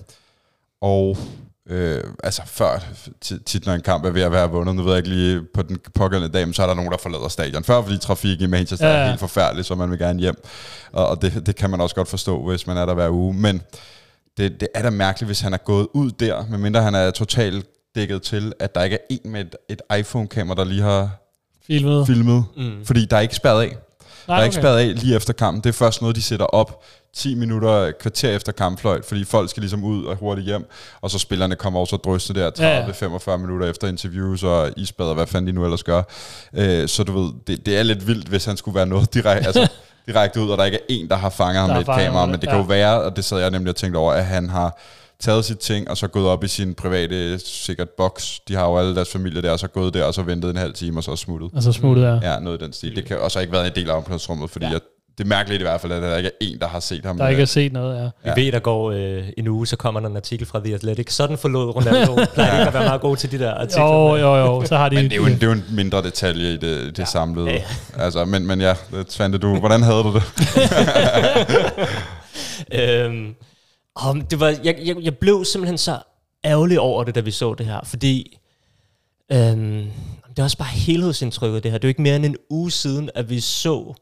og... Øh, altså før tit når en kamp er ved at være vundet, nu ved jeg ikke lige på den pågældende dag, men så er der nogen der forlader stadion før, fordi trafikken i Manchester ja, ja. er helt forfærdelig, så man vil gerne hjem, og, og det, det kan man også godt forstå, hvis man er der hver uge, men det, det er da mærkeligt, hvis han er gået ud der, medmindre han er totalt dækket til, at der ikke er en med et, et iPhone-kamera der lige har filmet, filmet mm. fordi der er ikke spærret af. Nej, der er ikke okay. spærret af lige efter kampen. Det er først noget, de sætter op ti minutter, kvarter efter kampfløjt, fordi folk skal ligesom ud og hurtigt hjem, og så spillerne kommer også og drøste der tredive til femogfyrre minutter efter interviews og isbader, hvad fanden de nu ellers gør. Øh, så du ved, det, det er lidt vildt, hvis han skulle være noget direkte altså, direkt ud, og der ikke er en, der har fanget ham med et kamera, men det ja. kan jo være, og det sad jeg nemlig og tænkte over, at han har taget sit ting, og så gået op i sin private, sikkert boks. De har jo alle deres familie der, og så gået der, og så ventet en halv time, og så smuttet. Og så smuttet, ja. Ja, noget i den stil. Det kan også ikke være en del af omklædningsrummet, fordi ja. jeg, det er mærkeligt i hvert fald, at der ikke er en, der har set ham. Der ikke har set noget, ja. ja. Vi ved, der går øh, en uge, så kommer der en artikel fra The Athletic. Sådan forlod Ronaldo. Plejer ikke at være meget god til de der artikler. Jo, jo, jo. Så har de... Men det er jo en, det er jo en mindre detalje i det, det ja. samlede. Ja. Altså, men, men ja, Svante, du, hvordan havde du det? øhm. Oh, det var, jeg, jeg, jeg blev simpelthen så ærgerlig over det, da vi så det her, fordi øhm, det er også bare helhedsindtrykket det her. Det er jo ikke mere end en uge siden, at vi så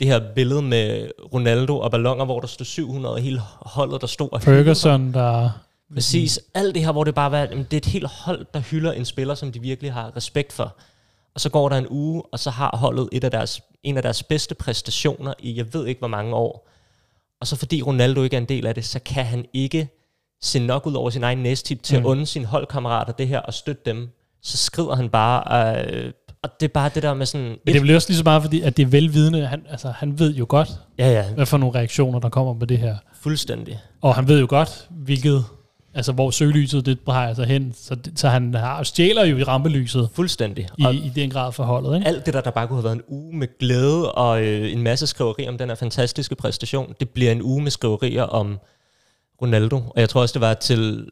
det her billede med Ronaldo og balloner, hvor der stod syv hundrede, og hele holdet, der stod og Ferguson, der... Præcis, alt det her, hvor det bare var, jamen, det er et helt hold, der hylder en spiller, som de virkelig har respekt for. Og så går der en uge, og så har holdet et af deres, en af deres bedste præstationer i, jeg ved ikke hvor mange år. Og så fordi Ronaldo ikke er en del af det, så kan han ikke se nok ud over sin egen næstip til mm. at unde sine holdkammerater det her og støtte dem. Så skrider han bare, øh, og det er bare det der med sådan... Men det bliver også lige så meget, fordi at det er velvidende. Han, altså, han ved jo godt, ja, ja. hvad for nogle reaktioner, der kommer på det her. Fuldstændig. Og han ved jo godt, hvilket... Altså, hvor søgelyset, det drejer sig hen. Så, det, så han har, stjæler jo i rampelyset. Fuldstændig. I, i den grad for holdet, ikke? Alt det der, der bare kunne have været en uge med glæde, og øh, en masse skriverier om den her fantastiske præstation, det bliver en uge med skriverier om Ronaldo. Og jeg tror også, det var til...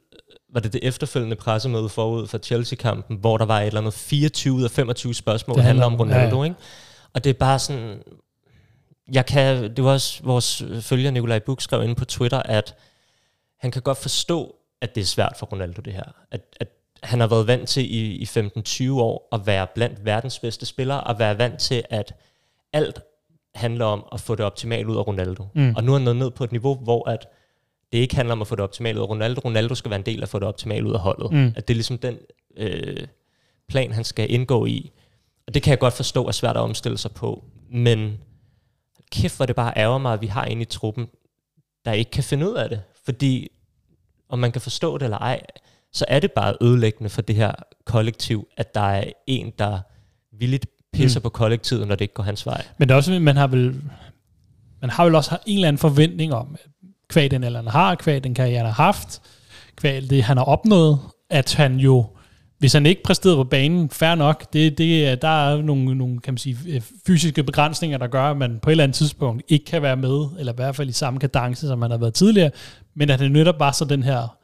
Var det det efterfølgende pressemøde forud for Chelsea-kampen, hvor der var et eller andet fireogtyve ud af femogtyve spørgsmål, der handler om Ronaldo, ja. ikke? Og det er bare sådan... Jeg kan... Det var også vores følger, Nikolaj Buk, skrev inde på Twitter, at han kan godt forstå, at det er svært for Ronaldo, det her. At, at han har været vant til i, i femten tyve år at være blandt verdens bedste spillere, og være vant til, at alt handler om at få det optimalt ud af Ronaldo. Mm. Og nu er han nået ned på et niveau, hvor at det ikke handler om at få det optimalt ud af Ronaldo. Ronaldo skal være en del af at få det optimalt ud af holdet. Mm. At det er ligesom den øh, plan, han skal indgå i. Og det kan jeg godt forstå er svært at omstille sig på. Men kæft, hvor det bare ærger mig, at vi har en i truppen, der ikke kan finde ud af det. Fordi... om man kan forstå det eller ej, så er det bare ødelæggende for det her kollektiv, at der er en, der villigt pisser mm. på kollektivet, når det ikke går hans vej. Men det er også, man har vel, man har vel også en eller anden forventning om, kvad den eller han har, kvad den karriere han har haft, kvad det han har opnået, at han jo, hvis han ikke præsterede på banen, fair nok, det, det, der er nogle, nogle kan man sige, fysiske begrænsninger, der gør, at man på et eller andet tidspunkt ikke kan være med, eller i hvert fald i samme kadence, som man har været tidligere, men at det nytter bare så den her,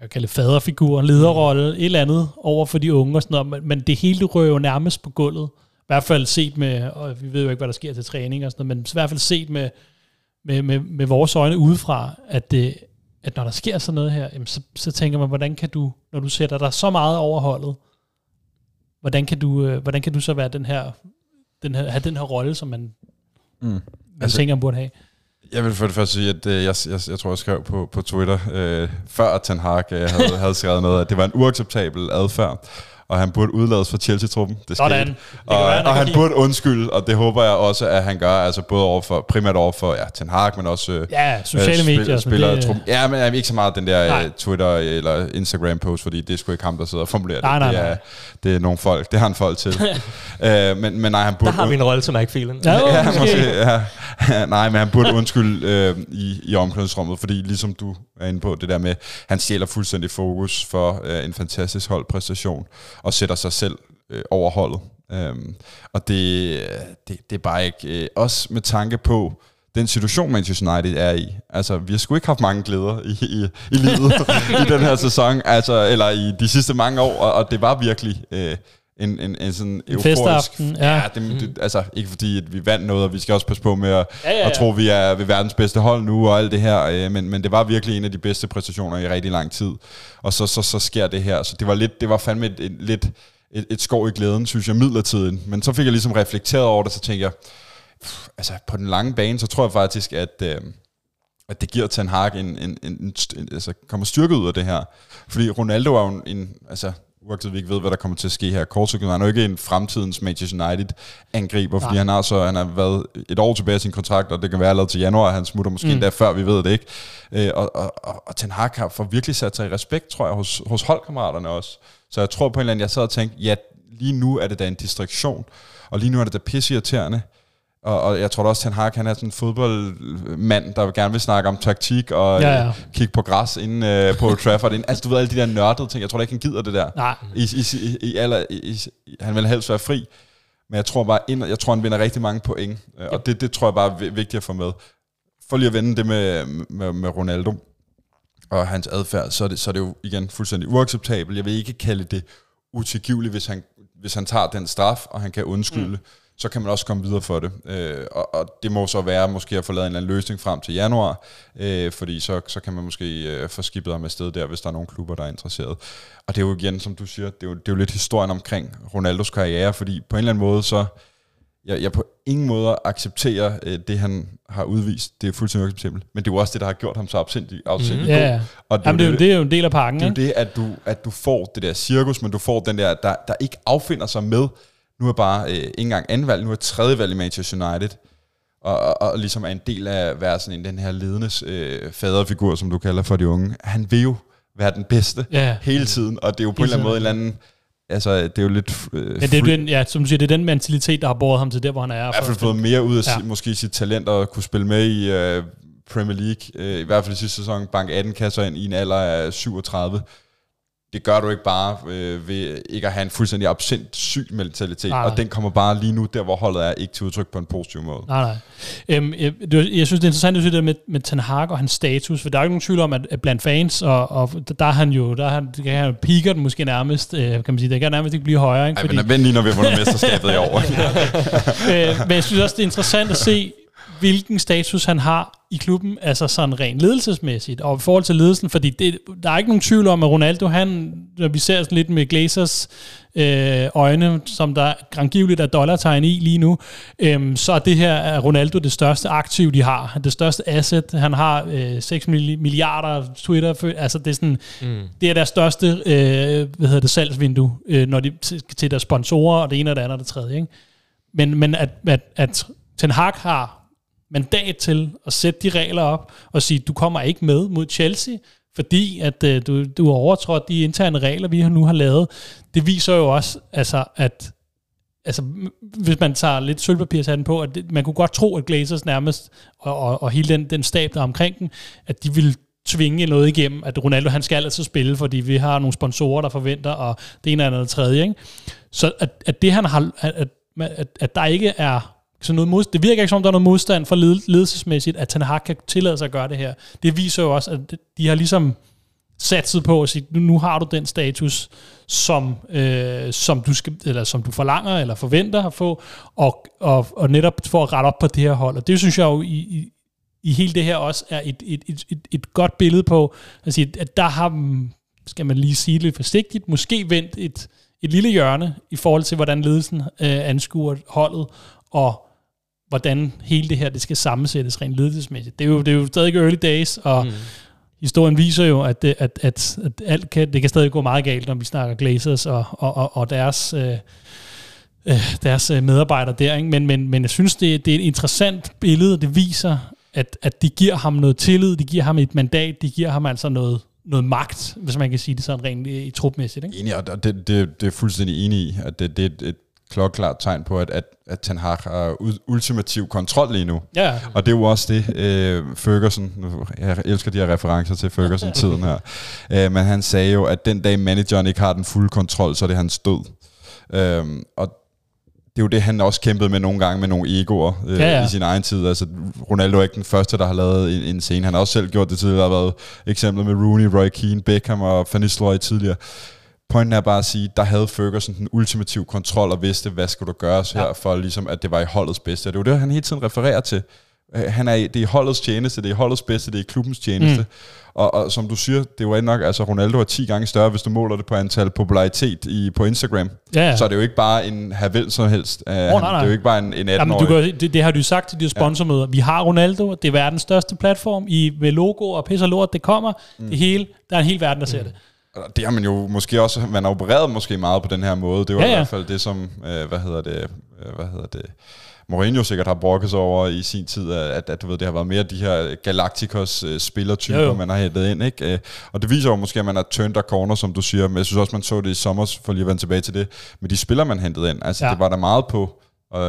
jeg kalder faderfigur, lederrolle, et eller andet, over for de unge og sådan noget, men det hele rører jo nærmest på gulvet, i hvert fald set med, og vi ved jo ikke, hvad der sker til træning og sådan noget, men i hvert fald set med, med, med, med vores øjne udefra, at det, at når der sker sådan noget her, så, så tænker man, hvordan kan du, når du sætter dig så meget overholdet, hvordan kan du, hvordan kan du så være den her, den her, have den her rolle, som man, mm. man altså, tænker, man burde have? Jeg vil for det første sige, at øh, jeg, jeg, jeg tror, jeg skrev på, på Twitter, øh, før Ten Hag øh, havde, havde skrevet noget, at det var en uacceptabel adfærd. og han burde udlades fra Chelsea-truppen. Det skete. Det og, være, han og han burde undskylde, og det håber jeg også, at han gør, altså både over for, primært over for ja, Ten Hag, men også ja, sociale øh, medier. Spil, spiller, det, ja, men jeg ikke så meget den der nej. Twitter eller Instagram-post, fordi det er sgu ikke ham, der sidder og formulerer nej, det. Nej, det, er, det er nogle folk, det har han folk til. øh, men, men nej, han burde... Der har vi en rolle til Mike Phelan. Ja, jo, ja, måske. Ja. Nej, men han burde undskylde øh, i, i omklædningsrummet, fordi ligesom du er inde på det der med, han stjæler fuldstændig fokus for øh, en fantastisk holdpræstation, og sætter sig selv øh, over holdet. Øhm, og det, det, det er bare ikke... Øh, også med tanke på den situation, Manchester United er i. Altså, vi har sgu ikke haft mange glæder i, i, i livet i den her sæson, altså, eller i de sidste mange år, og, og det var virkelig... Øh, En, en, en sådan en euforisk ja, ja det, det, altså ikke fordi at vi vandt noget, og vi skal også passe på med at, ja, ja, ja. at tro at vi er ved verdens bedste hold nu og alt det her, øh, men, men det var virkelig en af de bedste præstationer i rigtig lang tid, og så, så, så sker det her, så det var, lidt, det var fandme et, et, et, et, et skov i glæden, synes jeg, midlertidigt, men så fik jeg ligesom reflekteret over det, så tænkte jeg, pff, altså på den lange bane, så tror jeg faktisk at øh, at det giver Ten Hag en, en, en, en, en, altså kommer styrket ud af det her, fordi Ronaldo er jo en, en altså uagtet vi ikke ved, hvad der kommer til at ske her kortsigtet. Han er jo ikke en fremtidens Manchester United-angriber, fordi han har, så, han har været et år tilbage i sin kontrakt, og det kan være allerede til januar, han smutter måske mm. endda før, vi ved det ikke. Øh, og, og, og Ten Hag har for virkelig sat sig i respekt, tror jeg, hos, hos holdkammeraterne også. Så jeg tror på en eller anden, jeg sad og tænkte, ja, lige nu er det da en distraktion, og lige nu er det da pisseirriterende. Og, og jeg tror da også, Ten Hag, han er sådan en fodboldmand, der gerne vil snakke om taktik og ja, ja. Øh, kigge på græs inde øh, på Trafford. Inden, altså du ved, alle de der nørdede ting, jeg tror da ikke, han gider det der. Nej. I, i, i, eller, i, han vil helst være fri, men jeg tror bare, jeg tror, han vinder rigtig mange point, øh, og det, det tror jeg bare er vigtigt at få med. For lige at vende det med, med, med Ronaldo og hans adfærd, så er, det, så er det jo igen fuldstændig uacceptabelt. Jeg vil ikke kalde det utilgiveligt, hvis han, hvis han tager den straf, og han kan undskylde. Mm. Så kan man også komme videre for det. Øh, og, og det må så være måske at få lavet en eller anden løsning frem til januar, øh, fordi så, så kan man måske øh, få skibet ham afsted der, hvis der er nogle klubber, der er interesseret. Og det er jo igen, som du siger, det er jo, det er jo lidt historien omkring Ronaldos karriere, fordi på en eller anden måde, så jeg, jeg på ingen måde accepterer øh, det, han har udvist. Det er fuldstændig acceptabelt. Men det er jo også det, der har gjort ham så afsindig, afsindig mm, god. Yeah. Og det, jamen, det, er jo, det er jo en del af pakken. Det er jo det, at du, at du får det der cirkus, men du får den der, der, der ikke affinder sig med, nu er bare øh, ikke engang anden valg, nu er tredje valg i Manchester United, og, og, og ligesom er en del af at være sådan en, den her ledendes øh, faderfigur, som du kalder for de unge. Han vil jo være den bedste ja, hele ja. tiden, og det er jo på hele en eller anden måde en eller anden... Altså, det er jo lidt... Øh, ja, det er den, ja, som du siger, det er den mentalitet, der har båret ham til der, hvor han er. I hvert fald fået mere ud af ja. måske sit talent, og kunne spille med i øh, Premier League, øh, i hvert fald i sidste sæson, bank atten kasser ind i en alder af syvogtredive. Det gør du ikke bare øh, ved ikke at have en fuldstændig absent syg mentalitet, nej, nej. Og den kommer bare lige nu, der hvor holdet er, ikke til udtryk på en positiv måde. Nej, nej. Øhm, jeg, jeg synes, det er interessant, at du siger det med, med Ten Hag og hans status, for der er jo ikke nogen tvivl om, at, at blandt fans, og, og der er han jo, der han, kan han jo piker den måske nærmest, øh, kan man sige, det kan nærmest ikke blive højere. Ikke? Ej, fordi... men vent lige, når vi har fundet mesterskabet i år. øh, men jeg synes også, det er interessant at se, hvilken status han har i klubben, altså sådan rent ledelsesmæssigt, og i forhold til ledelsen, fordi det, der er ikke nogen tvivl om, at Ronaldo, han, når vi ser sådan lidt med Glazers øh, øjne, som der angiveligt er dollartegn i lige nu, øh, så er det her er Ronaldo det største aktiv, de har, det største asset, han har øh, seks milliarder Twitter, altså det er sådan, mm. det er deres største, øh, hvad hedder det, salgsvindue, øh, når de til, til deres sponsorer, og det ene og det andet og det tredje, ikke? Men, men at, at, at Ten Hag har mandat til at sætte de regler op og sige, du kommer ikke med mod Chelsea, fordi at øh, du, du har overtrådt de interne regler, vi nu har lavet. Det viser jo også, altså, at altså, hvis man tager lidt sølvpapirshatten på, at det, man kunne godt tro, at Glazers nærmest, og, og, og hele den, den stab, der omkring den, at de ville tvinge noget igennem, at Ronaldo, han skal altså spille, fordi vi har nogle sponsorer, der forventer, og det ene eller andet tredje, ikke? Så at, at det, han har, at, at, at der ikke er så noget modstand. Det virker ikke som, der er noget modstand for ledelsesmæssigt, at Ten Hag kan tillade sig at gøre det her. Det viser jo også, at de har ligesom satset på at sige, nu har du den status, som, øh, som, du, skal, eller som du forlanger eller forventer at få, og, og, og netop for at rette op på det her hold. Og det synes jeg jo i, i, i hele det her også er et, et, et, et, et godt billede på, at, sige, at der har, skal man lige sige lidt forsigtigt, måske vendt et, et lille hjørne i forhold til, hvordan ledelsen øh, anskuer holdet, og hvordan hele det her, det skal sammensættes rent ledelsesmæssigt. Det er jo, det er jo stadig early days, og mm. historien viser jo, at, det, at, at, at alt kan, det kan stadig gå meget galt, når vi snakker Glazers og, og, og, og deres, øh, deres medarbejdere der. Ikke? Men, men, men jeg synes, det, det er et interessant billede, det viser, at, at de giver ham noget tillid, de giver ham et mandat, de giver ham altså noget, noget magt, hvis man kan sige det sådan rent i trupmæssigt. Ikke? Enig, og det, det, det er fuldstændig enig i, at det, det er et, et klokklart tegn på, at, at, at Ten Hag har ultimativ kontrol lige nu. Ja. Og det er jo også det, øh, Ferguson, jeg elsker de her referencer til Ferguson-tiden her, øh, men han sagde jo, at den dag manageren ikke har den fulde kontrol, så er det hans død. Øh, og det er jo det, han også kæmpede med nogle gange med nogle egoer øh, ja, ja. i sin egen tid. Altså, Ronaldo er ikke den første, der har lavet en, en scene. Han har også selv gjort det tidligere. Der har været eksempler med Rooney, Roy Keane, Beckham og Van Nistelrooy tidligere. Pointen er bare at sige, der havde Ferguson den ultimative kontrol og vidste, hvad skulle du gøre så her, ja. for ligesom, at det var i holdets bedste. Det er jo det, han hele tiden refererer til. Han er i, det er i holdets tjeneste, det er i holdets bedste, det er i klubbens tjeneste. Mm. Og, og som du siger, det var nok, altså Ronaldo er ti gange større, hvis du måler det på antal popularitet i, på Instagram. Yeah. Så det er jo ikke bare en hervel som helst. Uh, oh, nej, nej. Det er jo ikke bare en, en atten-årig. Jamen, kan, det, det har du sagt til de sponsormøder. Ja. Vi har Ronaldo, det er verdens største platform, i, med logo og pis og lort, det kommer. Mm. Det hele, der er en hel verden, der ser mm. det. Det har man jo måske også, man har opereret måske meget på den her måde. Det var ja, ja. i hvert fald det, som, øh, hvad hedder det, øh, hvad hedder det... Mourinho sikkert har brokket sig over i sin tid, at, at du ved, det har været mere de her Galacticos uh, spillertyper, jo, jo. man har hættet ind, ikke? Uh, og det viser jo måske, at man har turned a corner, som du siger, men jeg synes også, man så det i sommer, for lige at vende tilbage til det, med de spillere, man hentede ind. Altså, ja. det var der meget på uh,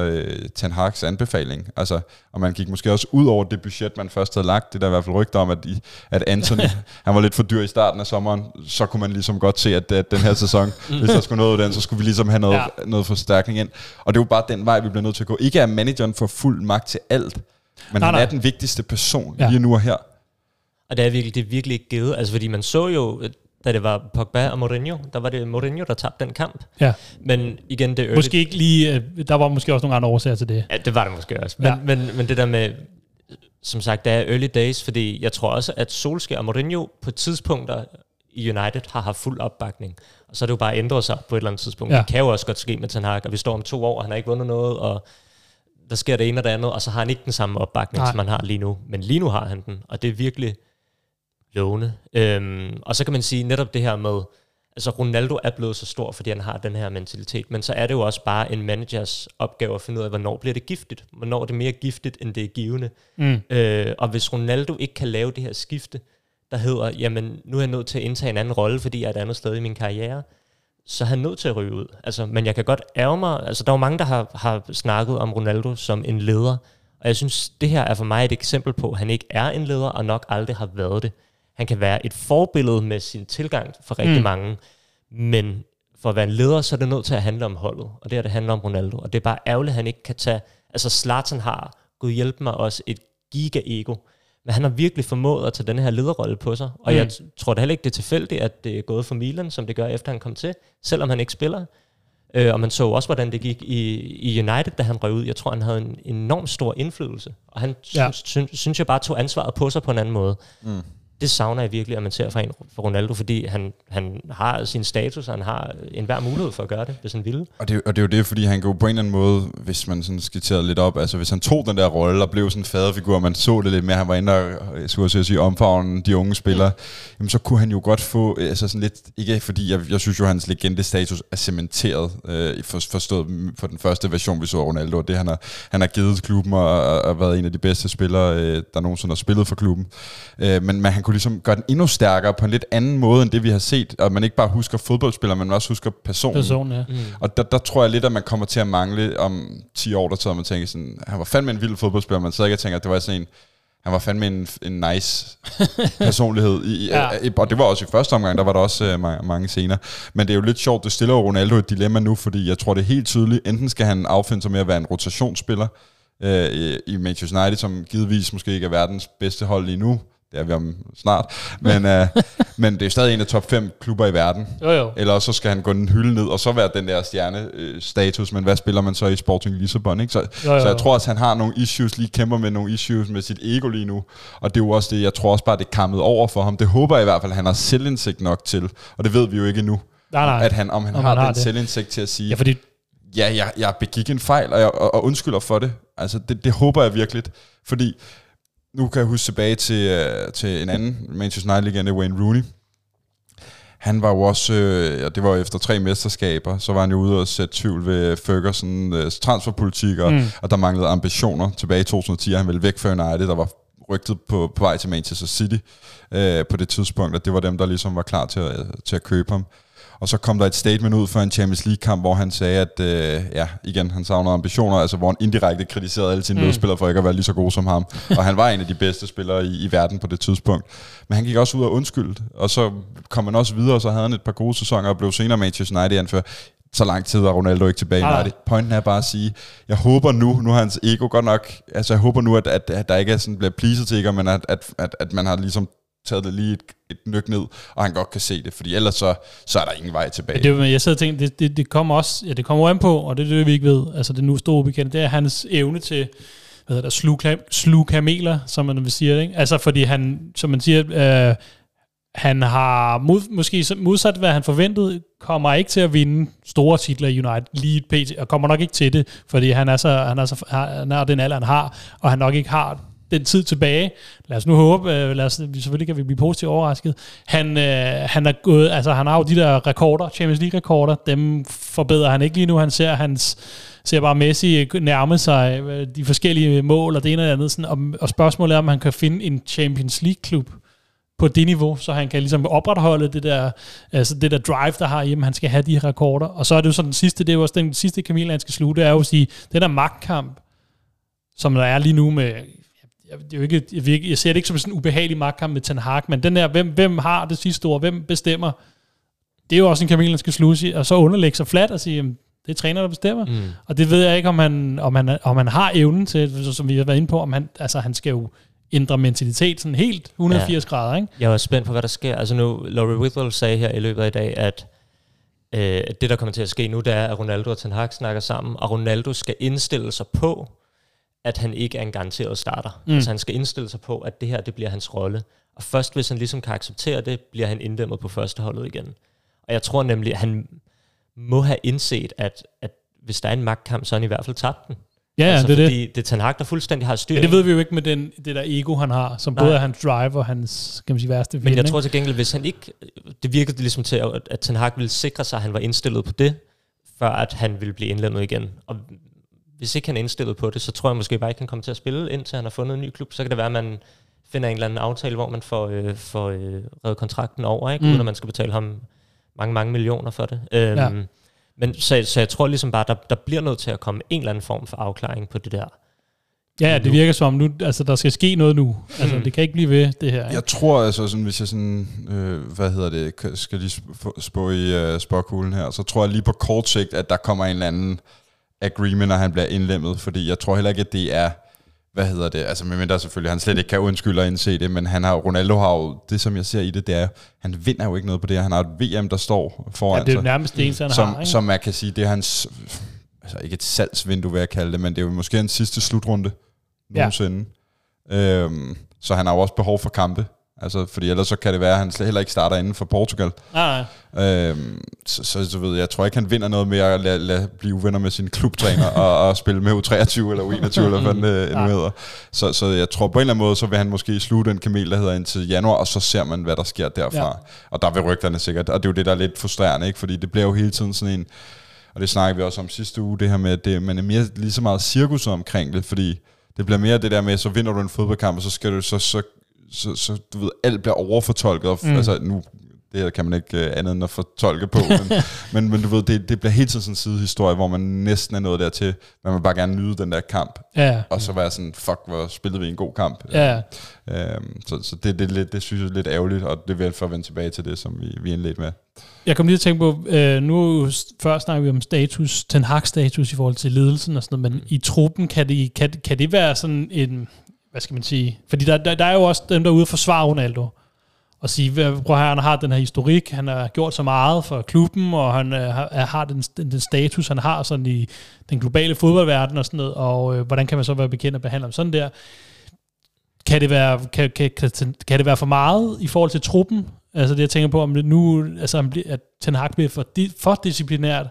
Ten Hag's anbefaling. Altså, og man gik måske også ud over det budget, man først havde lagt. Det der i hvert fald rygter om, at, i, at Anthony, han var lidt for dyr i starten af sommeren, så kunne man ligesom godt se, at, at den her sæson, hvis der skulle noget ud den, så skulle vi ligesom have noget, ja. noget forstærkning ind. Og det er jo bare den vej, vi bliver nødt til at gå. Ikke er manageren for fuld magt til alt, men nej, han er nej. den vigtigste person ja. lige nu og her. Og det er virkelig, det er virkelig ikke givet. Altså, fordi man så jo, da det var Pogba og Mourinho, der var det Mourinho, der tabte den kamp. Ja. Men igen, det måske ikke lige, der var måske også nogle andre årsager til det. Ja, det var det måske også. Men, ja. men, men det der med, som sagt, det er early days, fordi jeg tror også, at Solskjaer og Mourinho på tidspunkter i United har haft fuld opbakning. Og så er det jo bare ændret sig på et eller andet tidspunkt. Ja. Det kan jo også godt ske med Ten Hag, og vi står om to år, og han har ikke vundet noget, og der sker det ene og det andet, og så har han ikke den samme opbakning, Nej. som han har lige nu. Men lige nu har han den, og det er virkelig... lovende. Øhm, og så kan man sige netop det her med, altså Ronaldo er blevet så stor, fordi han har den her mentalitet, men så er det jo også bare en managers opgave at finde ud af, hvornår bliver det giftigt? Hvornår er det mere giftigt, end det er givende? Mm. Øh, og hvis Ronaldo ikke kan lave det her skifte, der hedder, jamen nu er jeg nødt til at indtage en anden rolle, fordi jeg er et andet sted i min karriere, så er han nødt til at ryge ud. Altså, men jeg kan godt ærge mig, altså der er jo mange, der har, har snakket om Ronaldo som en leder, og jeg synes, det her er for mig et eksempel på, at han ikke er en leder, og nok aldrig har været det. Han kan være et forbillede med sin tilgang for rigtig mm. mange, men for at være en leder, så er det nødt til at handle om holdet, og det her, det handler om Ronaldo, og det er bare ærgerligt, at han ikke kan tage, altså Zlatan har, Gud hjælpe mig også, et giga-ego, men han har virkelig formået at tage den her lederrolle på sig, og mm. jeg tror da heller ikke, det er tilfældigt, at det er gået for Milan, som det gør, efter han kom til, selvom han ikke spiller, øh, og man så også, hvordan det gik i, i United, da han røg ud. Jeg tror, han havde en enormt stor indflydelse, og han, ja. synes, synes, synes jeg bare, tog ansvaret på sig på en anden måde. Mm. Det savner jeg virkelig, at man ser fra en for Ronaldo, fordi han, han har sin status, og han har enhver mulighed for at gøre det, hvis han ville. Og det, og det er jo det, fordi han går på en eller anden måde, hvis man sådan skitserer lidt op, altså hvis han tog den der rolle og blev sådan en faderfigur, og man så det lidt mere, han var inde og, jeg skulle sige, omfavne de unge spillere, mm. jamen så kunne han jo godt få, altså sådan lidt, ikke fordi, jeg, jeg synes jo, hans legendestatus er cementeret, øh, for, forstået for den første version, vi så Ronaldo, og det han har, han har givet klubben, og, og, og været en af de bedste spillere, øh, der nogensinde har spillet for klubben, øh, men man kunne ligesom gøre den endnu stærkere på en lidt anden måde, end det vi har set, og man ikke bare husker fodboldspillere, men også husker personen. Person, ja. mm. Og der, der tror jeg lidt, at man kommer til at mangle om ti år, der tager man tænker sådan, han var fandme en vild fodboldspiller, man sidder ikke og tænker, at det var sådan en, han var fandme en, en nice personlighed. I, ja. Og det var også i første omgang, der var der også uh, mange, mange scener. Men det er jo lidt sjovt, det stiller Ronaldo et dilemma nu, fordi jeg tror, det er helt tydeligt, enten skal han affinde sig med at være en rotationsspiller, øh, i, i Manchester United, som givetvis måske ikke er verdens bedste hold lige nu, det er vi om snart, men, øh, men det er stadig en af top fem klubber i verden. Jo, jo. Eller så skal han gå den hylde ned, og så være den der stjernestatus, øh, men hvad spiller man så i Sporting Lissabon? Ikke? Så, jo, jo. så jeg tror, at han har nogle issues, lige kæmper med nogle issues med sit ego lige nu, og det er jo også det, jeg tror også bare, det kammede over for ham. Det håber jeg i hvert fald, at han har selvindsigt nok til, og det ved vi jo ikke endnu, nej, nej. At han, om han om har, han har den selvindsigt til at sige, ja, fordi ja jeg, jeg begik en fejl, og, jeg, og, og undskylder for det. Altså, det, det håber jeg virkelig, fordi Nu kan jeg huske tilbage til, uh, til en anden Manchester United-legende, Wayne Rooney. Han var jo også, øh, og det var efter tre mesterskaber, så var han jo ude og sætte tvivl ved Fergusons transferpolitik, og, mm. og der manglede ambitioner tilbage i to tusind og ti, og han ville væk fra United, der var rygtet på, på vej til Manchester City øh, på det tidspunkt, og det var dem, der ligesom var klar til at, til at købe ham. Og så kom der et statement ud for en Champions League-kamp, hvor han sagde, at øh, ja, igen, han savnede ambitioner, altså hvor han indirekte kritiserede alle sine mm. medspillere for ikke at være lige så gode som ham. Og han var en af de bedste spillere i, i verden på det tidspunkt. Men han gik også ud og undskyldte, og så kom han også videre, og så havde han et par gode sæsoner og blev senere Manchester United anfører. Så lang tid var Ronaldo ikke tilbage i United. Pointen er bare at sige, jeg håber nu, nu har hans ego godt nok, altså jeg håber nu, at, at, at der ikke er sådan, bliver pleaset til, men at, at, at, at man har ligesom taget det lige et, et nyk ned, og han godt kan se det, fordi ellers så, så er der ingen vej tilbage. Ja, det, jeg sad og tænkte, det, det, det kommer også, ja, det kommer an på, og det er det, vi ikke ved, altså det nu store bekendt, det er hans evne til, hvad hedder der, sluge slu kameler, som man vil sige, ikke? Altså fordi han, som man siger, øh, han har mod, måske modsat, hvad han forventede, kommer ikke til at vinde store titler i United, lige pt, og kommer nok ikke til det, fordi han er så, han er så, han er den alder, han har, og han nok ikke har den tid tilbage. Lad os nu håbe, lad os, selvfølgelig kan vi blive positivt overrasket. Han, øh, han, er gået, altså, han har jo de der rekorder, Champions League-rekorder, dem forbedrer han ikke lige nu. Han ser, hans, ser bare Messi nærme sig de forskellige mål, og det ene og det andet. Sådan, og, og spørgsmålet er, om han kan finde en Champions League-klub på det niveau, så han kan ligesom opretholde det der, altså det der drive, der har hjemme, han skal have de her rekorder. Og så er det jo så den sidste, det er også den sidste Camille, han skal slutte, det er jo at sige, den der magtkamp, som der er lige nu med, det er jo ikke, jeg ser det ikke som sådan en ubehagelig magtkamp med Ten Hag, men den der, hvem, hvem har det sidste ord, hvem bestemmer, det er jo også en Camille, han skal slutte, og så underlægge sig flat og sige, det er træner, der bestemmer. Mm. Og det ved jeg ikke, om han, om, han, om han har evnen til, som vi har været inde på, om han, altså han skal jo ændre mentalitet sådan helt et hundrede og firs ja. grader, ikke? Jeg er spændt på, hvad der sker. Altså nu, Laurie Whitwell sagde her i løbet af i dag, at øh, det, der kommer til at ske nu, det er, at Ronaldo og Ten Hag snakker sammen, og Ronaldo skal indstille sig på, at han ikke er en garanteret starter. Mm. Altså han skal indstille sig på, at det her, det bliver hans rolle. Og først, hvis han ligesom kan acceptere det, bliver han inddæmmet på førsteholdet igen. Og jeg tror nemlig, at han må have indset, at, at hvis der er en magtkamp, så er han i hvert fald tabt den. Ja, altså, det er det. Det er Ten Hag, der fuldstændig har styr. Ja, det ved vi jo ikke med den, det der ego, han har, som Nej. både er hans drive og hans, kan man sige, værste fjende. Men jeg tror til gengæld, hvis han ikke, det virkede ligesom til, at Ten Hag ville sikre sig, at han var indstillet på det, før at han ville blive indlemmet igen. Og hvis ikke han er indstillet på det, så tror jeg måske bare ikke, han kommer til at spille, indtil han har fundet en ny klub. Så kan det være, at man finder en eller anden aftale, hvor man får, øh, får øh, reddet kontrakten over, ikke? Mm. Uden at man skal betale ham mange, mange millioner for det. Øhm, ja. Men så, så jeg tror ligesom bare, der, der bliver nødt til at komme en eller anden form for afklaring på det der. Ja, det virker som, nu, altså der skal ske noget nu. Altså mm. det kan ikke blive ved, det her. Ikke? Jeg tror altså, sådan, hvis jeg sådan, øh, hvad hedder det, skal lige spå i øh, spåkuglen her, så tror jeg lige på kort sigt, at der kommer en eller anden agreement, når han bliver indlemmet, fordi jeg tror heller ikke, at det er, hvad hedder det, altså medmindre selvfølgelig, han slet ikke kan undskylde og indse det, men han har, Ronaldo har jo, det som jeg ser i det, det er, han vinder jo ikke noget på det, han har et V M, der står foran sig. Ja, det er nærmest det, han som, har, ikke? Som man kan sige, det er hans, altså ikke et salgsvindue, vil jeg kalde det, men det er jo måske hans sidste slutrunde nogensinde. Ja. Øhm, så han har jo også behov for kampe. Altså, fordi ellers så kan det være, at han slet heller ikke starter inden for Portugal. Nej, nej. Øhm, så, så, så ved jeg, jeg tror ikke, han vinder noget med at lade, lade blive uvenner med sin klubtræner og, og spille med U treogtyve eller U enogtyve, eller hvad det nu hedder. Så, så jeg tror på en eller anden måde, så vil han måske slutte en kamel, der hedder indtil januar, og så ser man, hvad der sker derfra. Ja. Og der vil rygterne sikkert, og det er jo det, der er lidt frustrerende, ikke? Fordi det bliver jo hele tiden sådan en, og det snakkede vi også om sidste uge, det her med, at det, man er mere lige så meget cirkus omkring det, fordi det bliver mere det der med, så vinder du en fodboldkamp, og så skal du så... så Så, så du ved, alt bliver overfortolket, og f- mm. altså nu, det her kan man ikke uh, andet end at fortolke på, men, men, men du ved, det, det bliver helt sådan en sidehistorie, hvor man næsten er nået dertil, man vil bare gerne nyde den der kamp, ja. Og så være sådan, fuck, hvor spillede vi en god kamp. Ja. Øhm, så så det, det, det, det synes jeg er lidt ærgerligt, og det vil jeg for at vende tilbage til det, som vi, vi indledte med. Jeg kom lige at tænke på, øh, nu før snakker vi om status, Ten Hag-status i forhold til ledelsen og sådan noget, men i truppen, kan det, kan, kan det være sådan en... Hvad skal man sige? Fordi der, der, der er jo også dem, der er ude og forsvare Ronaldo. Og sige, prøv her, han har den her historik, han har gjort så meget for klubben, og han øh, har den, den status, han har sådan i den globale fodboldverden og sådan noget, og øh, hvordan kan man så være bekendt at behandle ham sådan der? Kan det være, kan, kan, kan, kan det være for meget i forhold til truppen? Altså det, jeg tænker på, om det nu, altså, at Ten Hag bliver for, for disciplinært,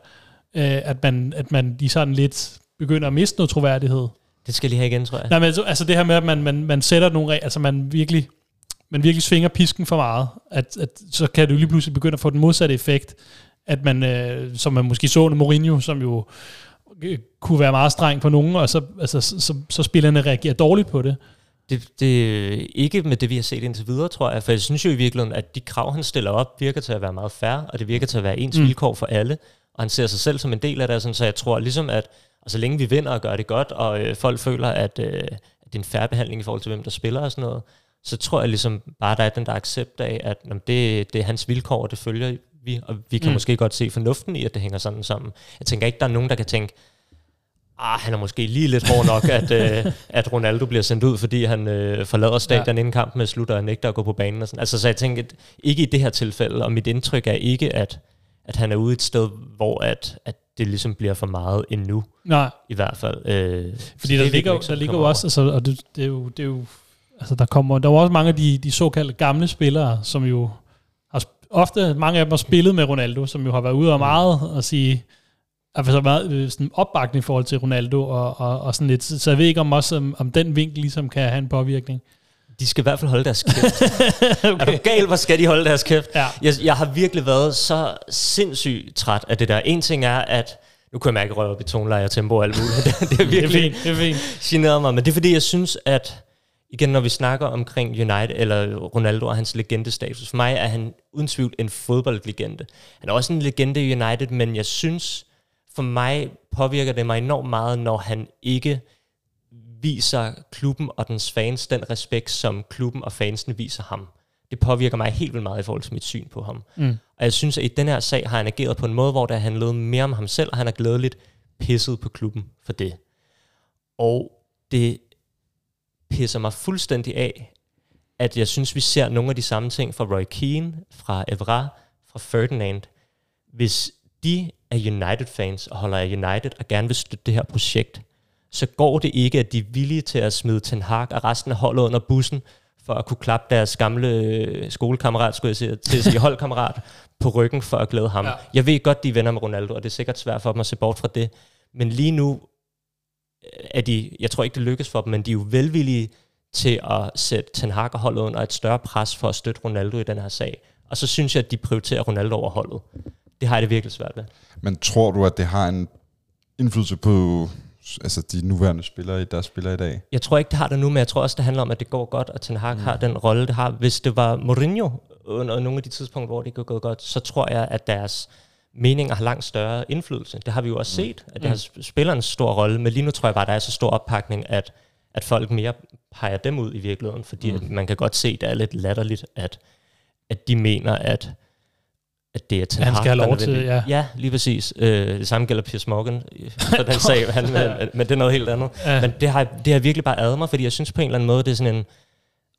øh, at, man, at man i sådan lidt begynder at miste noget troværdighed. Det skal jeg lige have igen, tror jeg. Nej, men altså det her med, at man, man, man sætter nogle regler, altså man virkelig, man virkelig svinger pisken for meget, at, at så kan det lige pludselig begynde at få den modsatte effekt, at man, øh, som man måske så med Mourinho, som jo øh, kunne være meget streng på nogen, og så, altså, så, så, så spillerne reagerer dårligt på det. Det, det ikke med det, vi har set indtil videre, tror jeg, for jeg synes jo i virkeligheden, at de krav, han stiller op, virker til at være meget fair, og det virker til at være ens mm. vilkår for alle, og han ser sig selv som en del af det, sådan, så jeg tror ligesom, at og så længe vi vinder og gør det godt, og øh, folk føler, at, øh, at det er en fair behandling i forhold til, hvem der spiller og sådan noget, så tror jeg ligesom bare, der er den der accept af, at jamen, det, det er hans vilkår, og det følger vi, og vi kan mm. måske godt se fornuften i, at det hænger sådan sammen. Jeg tænker ikke, der er nogen, der kan tænke, ah, han er måske lige lidt hård nok, at, øh, at Ronaldo bliver sendt ud, fordi han øh, forlader stadion ja. inden kampen med slutter og nægter at gå på banen. Og sådan. Altså, så jeg tænker, at ikke i det her tilfælde, og mit indtryk er ikke, at, at han er ude et sted, hvor at, at det ligesom bliver for meget endnu. Nej. I hvert fald. Øh, fordi der ligger, der ligger jo også, altså, og det, det er jo, det er jo altså, der kommer, der er også mange af de, de såkaldte gamle spillere, som jo har, ofte mange af dem har spillet med Ronaldo, som jo har været ude og meget og sige, altså så meget sådan opbakning i forhold til Ronaldo og, og, og sådan lidt, så jeg ved ikke om også, om, om den vinkel ligesom kan have en påvirkning. De skal i hvert fald holde deres kæft. Okay. Er du gal, hvor skal de holde deres kæft? Ja. Jeg, jeg har virkelig været så sindssygt træt af det der. En ting er, at nu kunne jeg mærke røv op i toneleje og tempo og alt muligt. Det, det er virkelig generet mig. Men det er fordi, jeg synes, at igen, når vi snakker omkring United eller Ronaldo og hans legendestatus, for mig er han uden tvivl en fodboldlegende. Han er også en legende i United, men jeg synes, for mig påvirker det mig enormt meget, når han ikke viser klubben og dens fans den respekt, som klubben og fansene viser ham. Det påvirker mig helt vildt meget i forhold til mit syn på ham. Mm. Og jeg synes, at i den her sag har han ageret på en måde, hvor det handlede mere om ham selv, og han er glædeligt pisset på klubben for det. Og det pisser mig fuldstændig af, at jeg synes, vi ser nogle af de samme ting fra Roy Keane, fra Evra, fra Ferdinand. Hvis de er United-fans og holder af United og gerne vil støtte det her projekt, så går det ikke, at de er villige til at smide Ten Hag og resten af holdet under bussen, for at kunne klappe deres gamle skolekammerat, skulle jeg sige, til at sige holdkammerat, på ryggen for at glæde ham. Ja. Jeg ved godt, de er venner med Ronaldo, og det er sikkert svært for dem at se bort fra det. Men lige nu er de, jeg tror ikke, det lykkes for dem, men de er jo velvillige til at sætte Ten Hag og holdet under et større pres for at støtte Ronaldo i den her sag. Og så synes jeg, at de prioriterer Ronaldo over holdet. Det har jeg det virkelig svært ved. Men tror du, at det har en indflydelse på altså de nuværende spillere, der spiller i dag? Jeg tror ikke, det har det nu, men jeg tror også, det handler om, at det går godt, og Ten Hag mm. har den rolle, det har. Hvis det var Mourinho, under nogle af de tidspunkter, hvor det ikke er gået godt, så tror jeg, at deres meninger har langt større indflydelse. Det har vi jo også set, at det har spillerens stor rolle, men lige nu tror jeg bare, at der er så stor oppakning, at, at folk mere peger dem ud i virkeligheden, fordi mm. at man kan godt se, at det er lidt latterligt, at, at de mener, at at det er Ten Hag, han skal have lov til, ja. Ja, lige præcis. Øh, det samme gælder Piers Morgan, for den sag, han, men, men det er noget helt andet. Ja. Men det har, det har virkelig bare adet mig, fordi jeg synes på en eller anden måde, det er sådan en,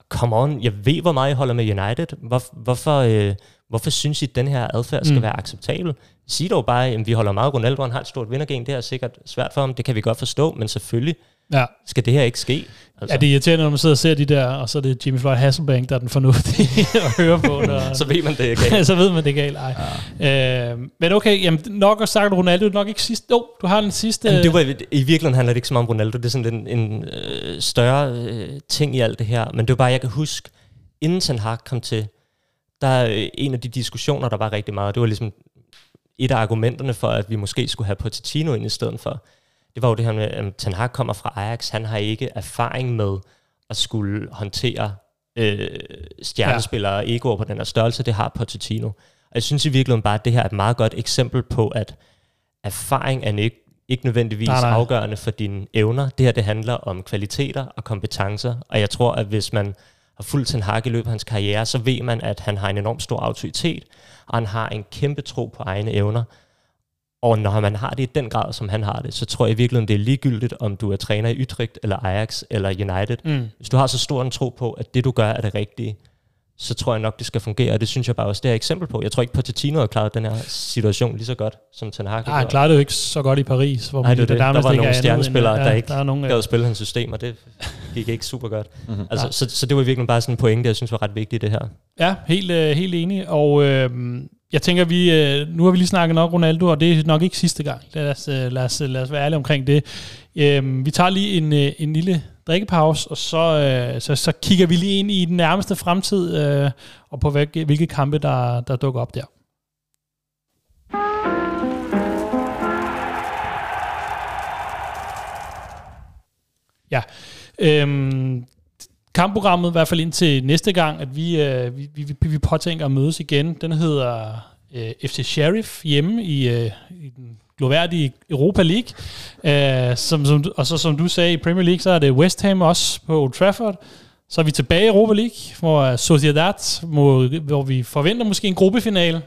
come on, jeg ved, hvor meget jeg holder med United. Hvor, hvorfor, øh, hvorfor synes I, at den her adfærd skal mm. være acceptabel? Sig dog bare, at vi holder meget Ronaldo, han har et stort vindergen, det er sikkert svært for ham, det kan vi godt forstå, men selvfølgelig ja. skal det her ikke ske. Altså. Ja, det er irriterende, når man sidder og ser de der, og så er det Jimmy Floyd Hasselbank, der er den fornuftige at høre på. Der, så ved man, det er galt. Så ved man, det er galt, ej. Ja. Øh, men okay, jamen, nok at sagt Ronaldo, nok ikke sidst. Jo, oh, du har den sidste. Jamen, det var, i virkeligheden handler det ikke så meget om Ronaldo, det er sådan en, en øh, større øh, ting i alt det her. Men det var bare, jeg kan huske, inden Ten Hag kom til, der er øh, en af de diskussioner, der var rigtig meget. Det var ligesom et af argumenterne for, at vi måske skulle have Pochettino ind i stedet for. Det var jo det her med, at Ten Hag kommer fra Ajax. Han har ikke erfaring med at skulle håndtere øh, stjernespillere og egoer på den her størrelse. Det har Pochettino. Og jeg synes i virkeligheden bare, at det her er et meget godt eksempel på, at erfaring er ikke, ikke nødvendigvis nej, nej. afgørende for dine evner. Det her, det handler om kvaliteter og kompetencer. Og jeg tror, at hvis man har fulgt Ten Hag i løbet af hans karriere, så ved man, at han har en enormt stor autoritet, og han har en kæmpe tro på egne evner. Og når man har det i den grad, som han har det, så tror jeg i virkeligheden, det er ligegyldigt, om du er træner i Utrecht, eller Ajax, eller United. Mm. Hvis du har så stor en tro på, at det du gør er det rigtige, så tror jeg nok, det skal fungere. Og det synes jeg bare også, det er et eksempel på. Jeg tror ikke, Pochettino har klaret den her situation lige så godt, som Ten Hag. Nej, han klarede jo ikke så godt i Paris. Hvor nej, det, det, det. Der, der var nogle stjernespillere, end, ja, der ikke der nogen, ja. gad at spille hans system, og det gik ikke super godt. Mm-hmm. Altså, ja. så, så det var virkelig bare sådan en pointe, jeg synes var ret vigtigt i det her. Ja, helt, helt enig. Og Øh, Jeg tænker, vi øh, nu har vi lige snakket nok Ronaldo, og det er nok ikke sidste gang. Lad os, øh, lad os, lad os være ærlige omkring det. Øh, vi tager lige en, øh, en lille drikkepause, og så, øh, så, så kigger vi lige ind i den nærmeste fremtid, øh, og på hvilke, hvilke kampe, der, der dukker op der. Ja, øhm, kampprogrammet i hvert fald indtil næste gang, at vi, øh, vi, vi, vi påtænker at mødes igen. Den hedder øh, F C Sheriff hjemme i, øh, i den gloværdige Europa League. Øh, som, som, og så som du sagde i Premier League, så er det West Ham også på Old Trafford. Så er vi tilbage i Europa League, hvor Sociedad, må, hvor vi forventer måske en gruppefinale.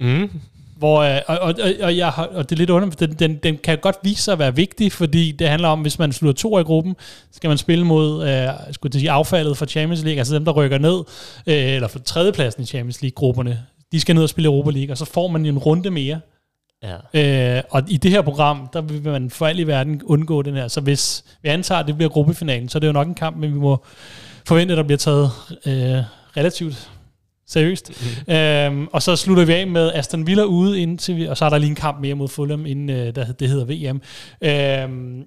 Mm. Hvor, og, og, og, jeg, og det er lidt underligt, den, den, den kan godt vise sig at være vigtig, fordi det handler om, hvis man slutter to i gruppen, skal man spille mod øh, skulle sige, affaldet fra Champions League, altså dem, der rykker ned, øh, eller for tredjepladsen i Champions League-grupperne, de skal ned og spille Europa League, og så får man en runde mere. Ja. Øh, og i det her program, der vil man for alt i verden undgå den her, så hvis vi antager, at det bliver gruppefinalen, så er det jo nok en kamp, men vi må forvente, at der bliver taget øh, relativt seriøst. Mm-hmm. Øhm, og så slutter vi af med Aston Villa ude, indtil vi, og så er der lige en kamp mere mod Fulham, inden øh, der, det hedder V M. Øhm,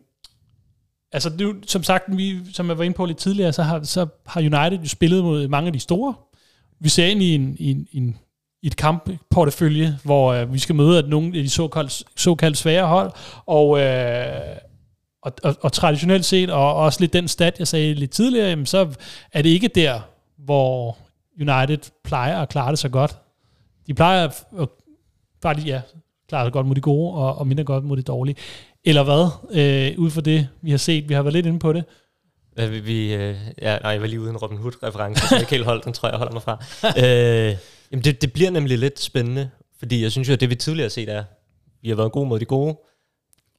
altså, det, som sagt, vi, som jeg var inde på lidt tidligere, så har, så har United jo spillet mod mange af de store. Vi ser ind i en, en, en, et kampportefølje, hvor øh, vi skal møde at nogle af de såkaldt, såkaldt svære hold, og, øh, og, og, og traditionelt set, og også lidt den stat, jeg sagde lidt tidligere, jamen, så er det ikke der, hvor United plejer at klare det så godt. De plejer at faktisk, ja, klare det godt mod de gode, og, og mindre godt mod de dårlige. Eller hvad? Øh, ud fra det, vi har set. Vi har været lidt inde på det. Vi, vi, øh, ja, nej, jeg var lige ude en Robin Hood-reference, så jeg ikke helt holdt den, tror jeg, holder mig fra. øh, jamen det, det bliver nemlig lidt spændende, fordi jeg synes jo, at det vi tidligere har set er, vi har været gode mod de gode,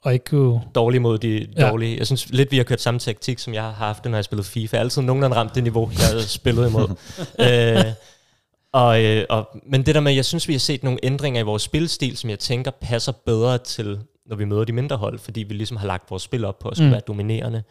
og ikke kunne dårlige mod de dårlige. Ja. Jeg synes lidt, vi har kørt samme taktik, som jeg har haft, når jeg spillede FIFA. Altid nogenlunde ramt det niveau, jeg spillede imod. øh, og, og, men det der med, jeg synes, vi har set nogle ændringer i vores spilstil, som jeg tænker passer bedre til, når vi møder de mindre hold, fordi vi ligesom har lagt vores spil op på at skulle mm. være dominerende.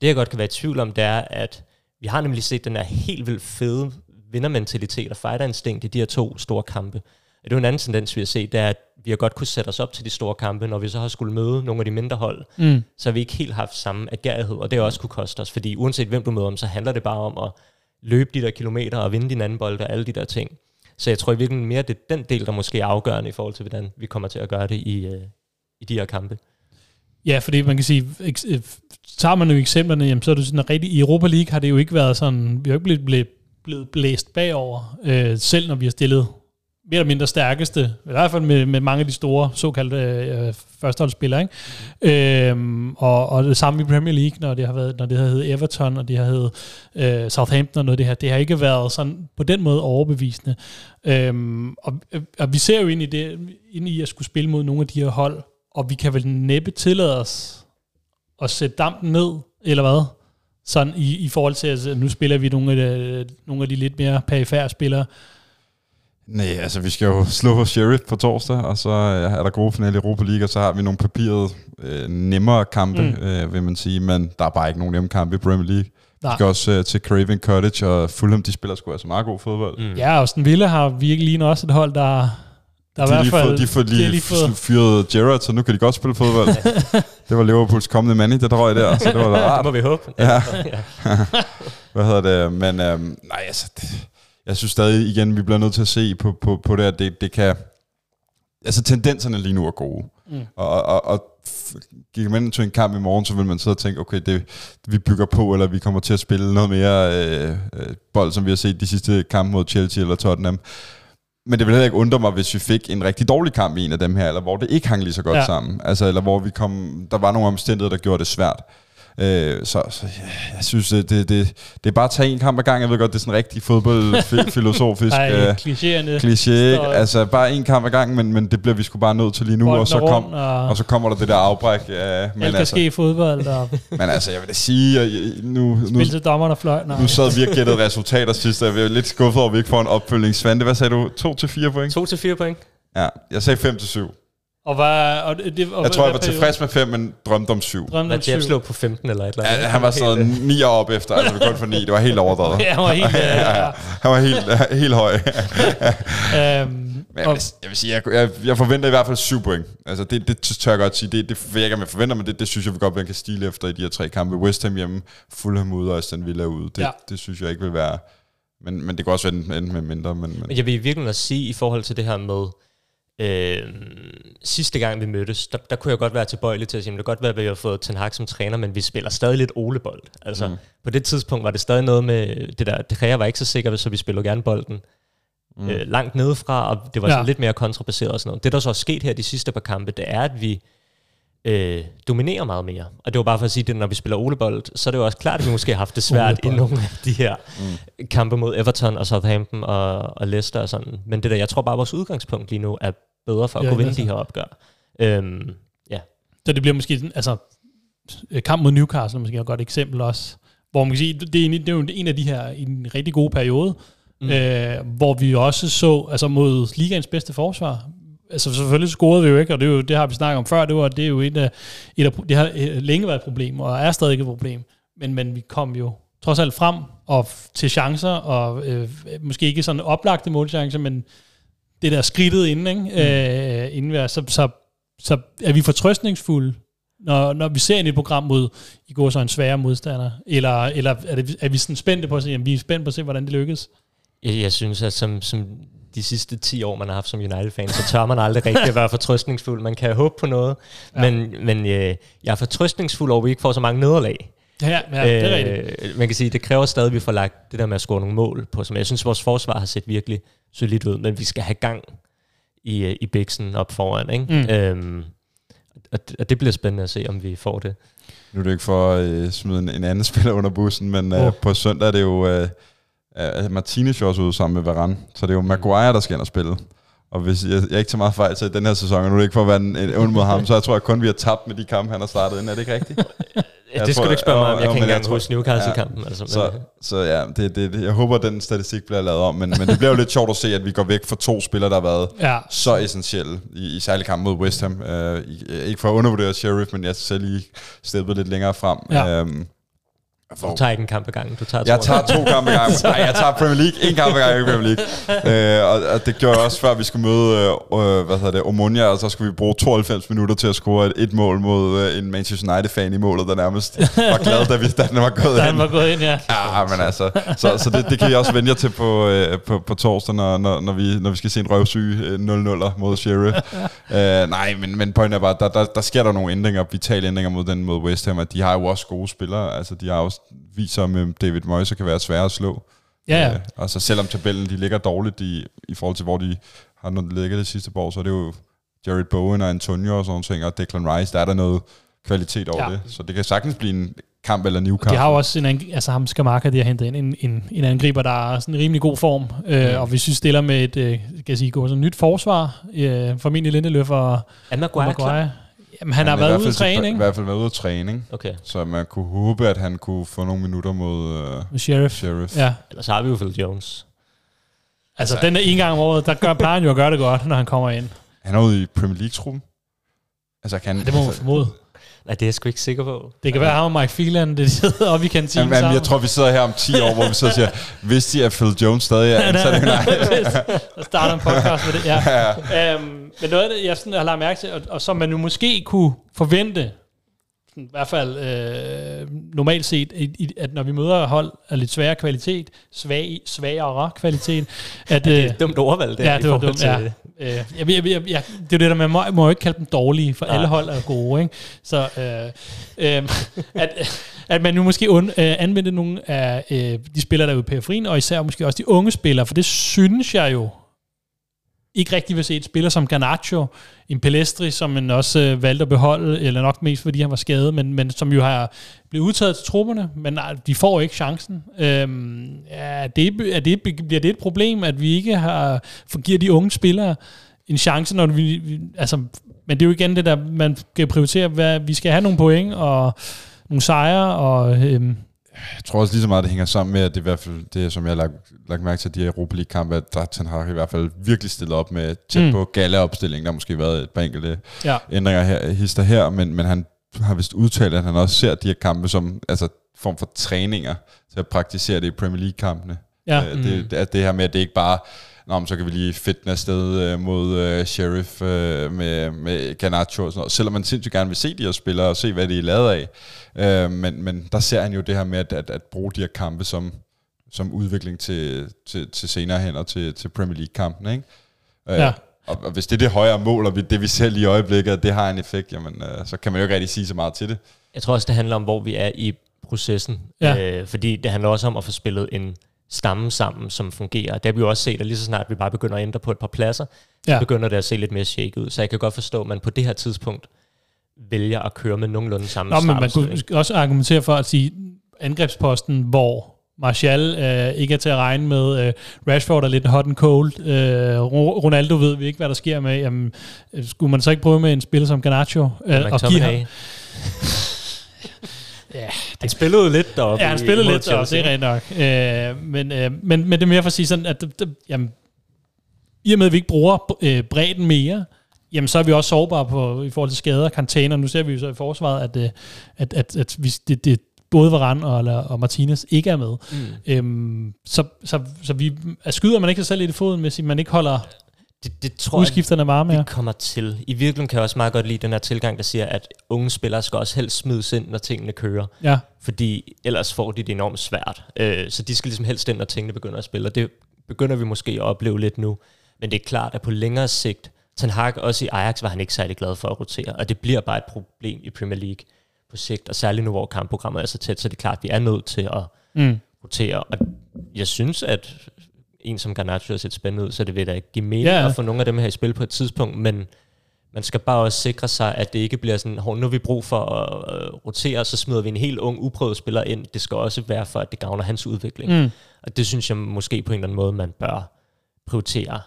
Det, jeg godt kan være i tvivl om, det er, at vi har nemlig set den her helt vildt fede vindermentalitet og fighterindstinkt i de her to store kampe. Det er jo en anden tendens, vi har set, det er, at vi har godt kunne sætte os op til de store kampe, når vi så har skulle møde nogle af de mindre hold, mm. så har vi ikke helt haft samme agerighed, og det har også kunne koste os, fordi uanset hvem du møder om, så handler det bare om at løbe de der kilometer og vinde din anden bold og alle de der ting. Så jeg tror i virkeligheden mere, det er den del, der måske er afgørende i forhold til, hvordan vi kommer til at gøre det i, øh, i de her kampe. Ja, fordi man kan sige, tager man jo eksemplerne, jamen, så er det sådan rigtig, i Europa League har det jo ikke været sådan, vi har ikke blevet, blevet blæst bagover, øh, selv når vi har stillet mere eller mindre stærkeste, i hvert fald med, med mange af de store såkaldte øh, førsteholdsspillere, ikke? Mm. Øhm, og, og det samme i Premier League, når det har været, når det har heddet Everton, og det har heddet øh, Southampton og noget af det her, det har ikke været sådan på den måde overbevisende. Øhm, og, og vi ser jo ind i det, ind i at skulle spille mod nogle af de her hold, og vi kan vel næppe tillade os at sætte dampen ned, eller hvad? Sådan i, i forhold til, at nu spiller vi nogle af de, nogle af de lidt mere perifære spillere. Nej, altså vi skal jo slå Sheriff på torsdag, og så er der gode finale i Europa League, og så har vi nogle papiret øh, nemmere kampe, mm. øh, vil man sige, men der er bare ikke nogen nemme kampe i Premier League. Nej. Vi skal også øh, til Craven Cottage, og Fulham, de spiller sgu altså meget god fodbold. Mm. Ja, og Aston Villa har virkelig lige også et hold, der... Der de har lige fået lige, lige fyret Gerrard, så nu kan de godt spille fodbold. Det var Liverpools kommende mand i det drøg der, så det var da rart. Det må vi håbe. Ja. Hvad hedder det? Men øhm, nej, altså... Det jeg synes stadig, igen, vi bliver nødt til at se på, på, på det, at det, det kan... Altså, tendenserne lige nu er gode. Mm. Og, og, og gik man ind til en kamp i morgen, så vil man sidde og tænke, okay, det, vi bygger på, eller vi kommer til at spille noget mere øh, bold, som vi har set de sidste kampe mod Chelsea eller Tottenham. Men det ville heller ikke undre mig, hvis vi fik en rigtig dårlig kamp i en af dem her, eller hvor det ikke hang lige så godt ja. sammen. Altså, eller hvor vi kom, der var nogle omstændigheder, der gjorde det svært. Øh, så, så ja, jeg synes det, det, det er bare at tage en kamp ad gangen. Jeg ved godt, det er sådan rigtig fodboldfilosofisk øh, kliché, altså bare en kamp ad gangen, men, men det bliver vi sgu bare nødt til lige nu, og så, kom, og... og så kommer der det der afbræk. Ja, men alt kan ske i fodbold og... Men altså jeg vil da sige jeg, nu, nu, til dommerne fløj. Nu sad vi og gættede resultater sidst, og jeg var lidt skuffet over, vi ikke får en opfølgning. Svante, hvad sagde du? to til fire point? to til fire point. Ja, jeg sagde fem til syv. Og var, og det, og jeg tror, jeg var tilfreds med fem, men drømte om syv. Drømte om syv. Jeff slog på femten eller et eller andet. Ja, han var sådan ni år op efter, altså kun for ni. Det var helt overdrevet. Ja, han var helt, ja, ja, ja. Han var helt, helt høj. øhm, jeg, vil, jeg vil sige, jeg, jeg, jeg forventer i hvert fald syv point. Altså det, det tør jeg godt sige. Det, det jeg ikke, man forventer, men det, det synes jeg vil godt, at man kan stile efter i de her tre kampe. West Ham hjemme, Fulham ude og Aston Villa ude. Det, ja. det synes jeg ikke vil være... Men, men det kan også være enten med mindre. Men, men. Jeg vil i virkeligheden også sige, i forhold til det her med... Øh, sidste gang vi mødtes, der, der kunne jeg godt være tilbøjelig til at sige, det kan godt være, at vi har fået Ten Hag som træner, men vi spiller stadig lidt Ole-bold. Altså, mm. På det tidspunkt var det stadig noget med det der, det kræver var ikke så sikker, så vi spillede gerne bolden mm. øh, langt nedefra, og det var ja. sådan lidt mere kontrabaseret og sådan noget. Det, der så er sket her de sidste par kampe, det er, at vi øh, dominerer meget mere. Og det var bare for at sige, at når vi spiller Ole-bold, så er det jo også klart, at vi måske har haft det svært i nogle af de her mm. kampe mod Everton og Southampton og, og Leicester og sådan. Men det der, jeg tror bare, vores udgangspunkt lige nu er bedre for at ja, kunne vinde altså. de her opgør. Øhm, ja. Så det bliver måske, altså, kamp mod Newcastle måske er et godt eksempel også, hvor man kan sige, det er, en, det er jo en af de her, en rigtig god periode, mm. øh, hvor vi også så, altså mod ligaens bedste forsvar, altså selvfølgelig scorede vi jo ikke, og det, er jo, det har vi snakket om før, det, var, det er jo et af, et af, det har længe været et problem, og er stadig et problem, men, men vi kom jo trods alt frem, og til chancer, og øh, måske ikke sådan oplagte målchancer, men det der skridtet inden, ikke? Mm. Øh, inden er, så, så, så er vi fortrøstningsfulde, når, når vi ser ind i et program mod, I går så en sværere modstander, eller, eller er, det, er vi sådan spændte på at se, jamen, vi er spændte på at se, hvordan det lykkes? Jeg, jeg synes, at som, som de sidste ti år, man har haft som United-fan, så tør man aldrig rigtig at være fortrøstningsfuld. Man kan håbe på noget, ja. men, men øh, jeg er fortrøstningsfuld over, at vi ikke får så mange nederlag. Ja, ja, det er rigtigt. Øh, man kan sige, det kræver stadig, at vi får lagt det der med at score nogle mål på. Som jeg synes, vores forsvar har set virkelig solidt ud, men vi skal have gang i, i biksen op foran. Ikke? Mm. Øhm, og, det, og det bliver spændende at se, om vi får det. Nu er det ikke for at øh, smide en, en anden spiller under bussen, men oh. øh, på søndag er det jo øh, øh, Martinez også ude sammen med Varane, så det er jo Maguire, der skal ind og spille. Og hvis jeg, jeg er ikke så meget fejl, så i den her sæson, og nu er det ikke for at være en, en ond mod ham, så jeg tror jeg kun, vi har tabt med de kampe, han har startet ind. Er det ikke rigtigt? Jeg det skal du ikke spørge mig om, jeg, jeg kan ikke engang huske Newcastle-kampen. Ja, altså. så, så ja, det, det, jeg håber, den statistik bliver lavet om, men, men det bliver jo lidt sjovt at se, at vi går væk fra to spillere, der har været ja. så essentielle, i, i særlig kampen mod West Ham. Uh, ikke for at undervurdere Sheriff, men jeg selv lige steppede lidt længere frem. Ja. Um, For. Du tager ikke en kamp ad gangen. Du tager to jeg tager to kampe ad gangen. Nej, jeg tager Premier League. En kamp ad gangen, ikke Premier League. Øh, og, og det gjorde jeg også, før vi skulle møde øh, hvad hedder det, Omonia, og så skulle vi bruge tooghalvfems minutter til at score et, et mål mod øh, en Manchester United-fan i målet, der nærmest var glad, da, vi, da den var gået ind. Den var gået ind, ja. Ja, men altså. Så, så det, det kan jeg også vende jer til på, øh, på, på torsdag, når, når, når, vi, når vi skal se en røvsyge øh, nul-nuller mod Sheriff. øh, nej, men, men pointen er bare, der, der, der sker der nogle ændringer, vitale ændringer mod den mod West Ham, og de har jo også gode spillere. Altså, de har også viser med David Moyes, så kan være svære at slå. Ja, ja. Øh, altså selvom tabellen de ligger dårligt i, i forhold til, hvor de har noget ligget det sidste år, så er det jo Jared Bowen og Antonio og sådan ting, og Declan Rice, der er der noget kvalitet over ja. det. Så det kan sagtens blive en kamp eller Newcastle. De har jo også en, altså ham Skamaka, de har hentet ind, en, en, en angriber, der er sådan en rimelig god form, øh, ja. og vi synes stiller med et, øh, kan jeg sige, går sådan et nyt forsvar, øh, formentlig Lindeløf og Maguire. Jamen, han, han har været ude at træne, ikke? I hvert fald været ude at træne, okay. Så man kunne håbe, at han kunne få nogle minutter mod uh, Sheriff. Sheriff. Ja. Ellers har vi jo Phil Jones. Altså, altså den der en gang om året, der gør plejer jo at gøre det godt, når han kommer ind. Han er ude i Premier League-truppen. Altså, kan, ja, det må altså, man formode. Nej, det er jeg sgu ikke sikker på. Det kan ja. være, at han og Mike Phelan, det sidder oppe i kantinen sammen. Jamen, jeg tror, vi sidder her om ti år, hvor vi så siger, hvis de er Phil Jones stadig, er så er det nej. Så starter en podcast med det, ja. ja. Øhm, men noget af det, jeg sådan har lagt mærke til, og, og som man nu måske kunne forvente, i hvert fald øh, normalt set, at når vi møder hold af lidt sværere kvalitet, svag, svagere kvalitet, at... det er et dumt ordvalg, det. Ja, det var dumt, ja. Det. Øh, jeg, jeg, jeg, jeg, det er jo det der, man må, må jo ikke kalde dem dårlige, for nej. Alle hold er gode, ikke? Så øh, øh, at, at man nu måske und, øh, anvendte nogle af øh, de spillere, der er ude i periferien, og især måske også de unge spillere, for det synes jeg jo, ikke rigtig vil se et spiller som Garnacho, en Pelestri, som man også øh, valgte at beholde, eller nok mest fordi han var skadet, men, men som jo har blevet udtaget til trupperne, men nej, de får ikke chancen. Øhm, er det, er det, bliver det et problem, at vi ikke har, giver de unge spillere en chance, når vi, vi altså, men det er jo igen det der, man skal prioritere, hvad, vi skal have nogle point, og nogle sejre, og øhm, Jeg tror også lige så meget, det hænger sammen med, at det i hvert fald, det som jeg har lagt, lagt mærke til, de Europa League-kampe, at der Ten Hag i hvert fald virkelig stillet op med tæt på mm. gala-opstilling. Der har måske været et par enkelte ja. ændringer her, hister her, men, men han har vist udtalt, at han også ser de her kampe som altså form for træninger til at praktisere det i Premier League-kampene. Ja. Øh, det, det, det her med, at det ikke bare... Nå, men så kan vi lige fedtne afsted mod øh, Sheriff øh, med, med Garnacho og sådan noget. Selvom man sindssygt gerne vil se de her spillere og se, hvad de er lavet af. Øh, men, men der ser han jo det her med at, at, at bruge de her kampe som, som udvikling til, til, til senere hen og til, til Premier League-kampen. Ikke? Øh, ja. og, og hvis det er det højere mål, og det vi ser lige i øjeblikket, at det har en effekt, jamen, øh, så kan man jo ikke rigtig sige så meget til det. Jeg tror også, det handler om, hvor vi er i processen. Ja. Øh, fordi det handler også om at få spillet en... stamme sammen, som fungerer. Det har vi jo også set, at lige så snart vi bare begynder at ændre på et par pladser, så ja. begynder det at se lidt mere shake ud. Så jeg kan godt forstå, at man på det her tidspunkt vælger at køre med nogenlunde samme start. Nå, men man kunne også argumentere for at sige angrebsposten, hvor Martial øh, ikke er til at regne med, øh, Rashford er lidt hot and cold, øh, Ronaldo ved vi ikke, hvad der sker med. Jamen, skulle man så ikke prøve med en spiller som Garnacho øh, og give ham... Ja, han spillede lidt deroppe. Ja, han spillede lidt deroppe, det er rent nok. Øh, men, øh, men, men det er mere for at sige sådan, at det, det, jamen, i og med, at vi ikke bruger øh, bredden mere, jamen, så er vi også sårbare på, i forhold til skader og karantæner. Nu ser vi jo så i forsvaret, at, øh, at, at, at vi, det, det, både Varane og, og Martinez ikke er med. Mm. Øhm, så så, så vi, at skyder man ikke sig selv i det foden, hvis man ikke holder det, det tror udskifterne varme her. Det kommer til. I virkeligheden kan jeg også meget godt lide den her tilgang, der siger, at unge spillere skal også helst smides ind, når tingene kører. Ja. Fordi ellers får de det enormt svært. Øh, så de skal ligesom helst ind, når tingene begynder at spille. Og det begynder vi måske at opleve lidt nu. Men det er klart, at på længere sigt, Ten Hag også i Ajax, var han ikke særlig glad for at rotere. Og det bliver bare et problem i Premier League på sigt. Og særligt nu, hvor kampprogrammet er så tæt, så det er klart, at vi er nødt til at mm. rotere. Og jeg synes, at... en som Garnacho har set spændende ud, så det vil da ikke give mening yeah. at få nogle af dem her i spil på et tidspunkt, men man skal bare også sikre sig, at det ikke bliver sådan, nu har vi brug for at rotere, så smider vi en helt ung, uprøvet spiller ind. Det skal også være for, at det gavner hans udvikling. Mm. Og det synes jeg måske på en eller anden måde, man bør prioritere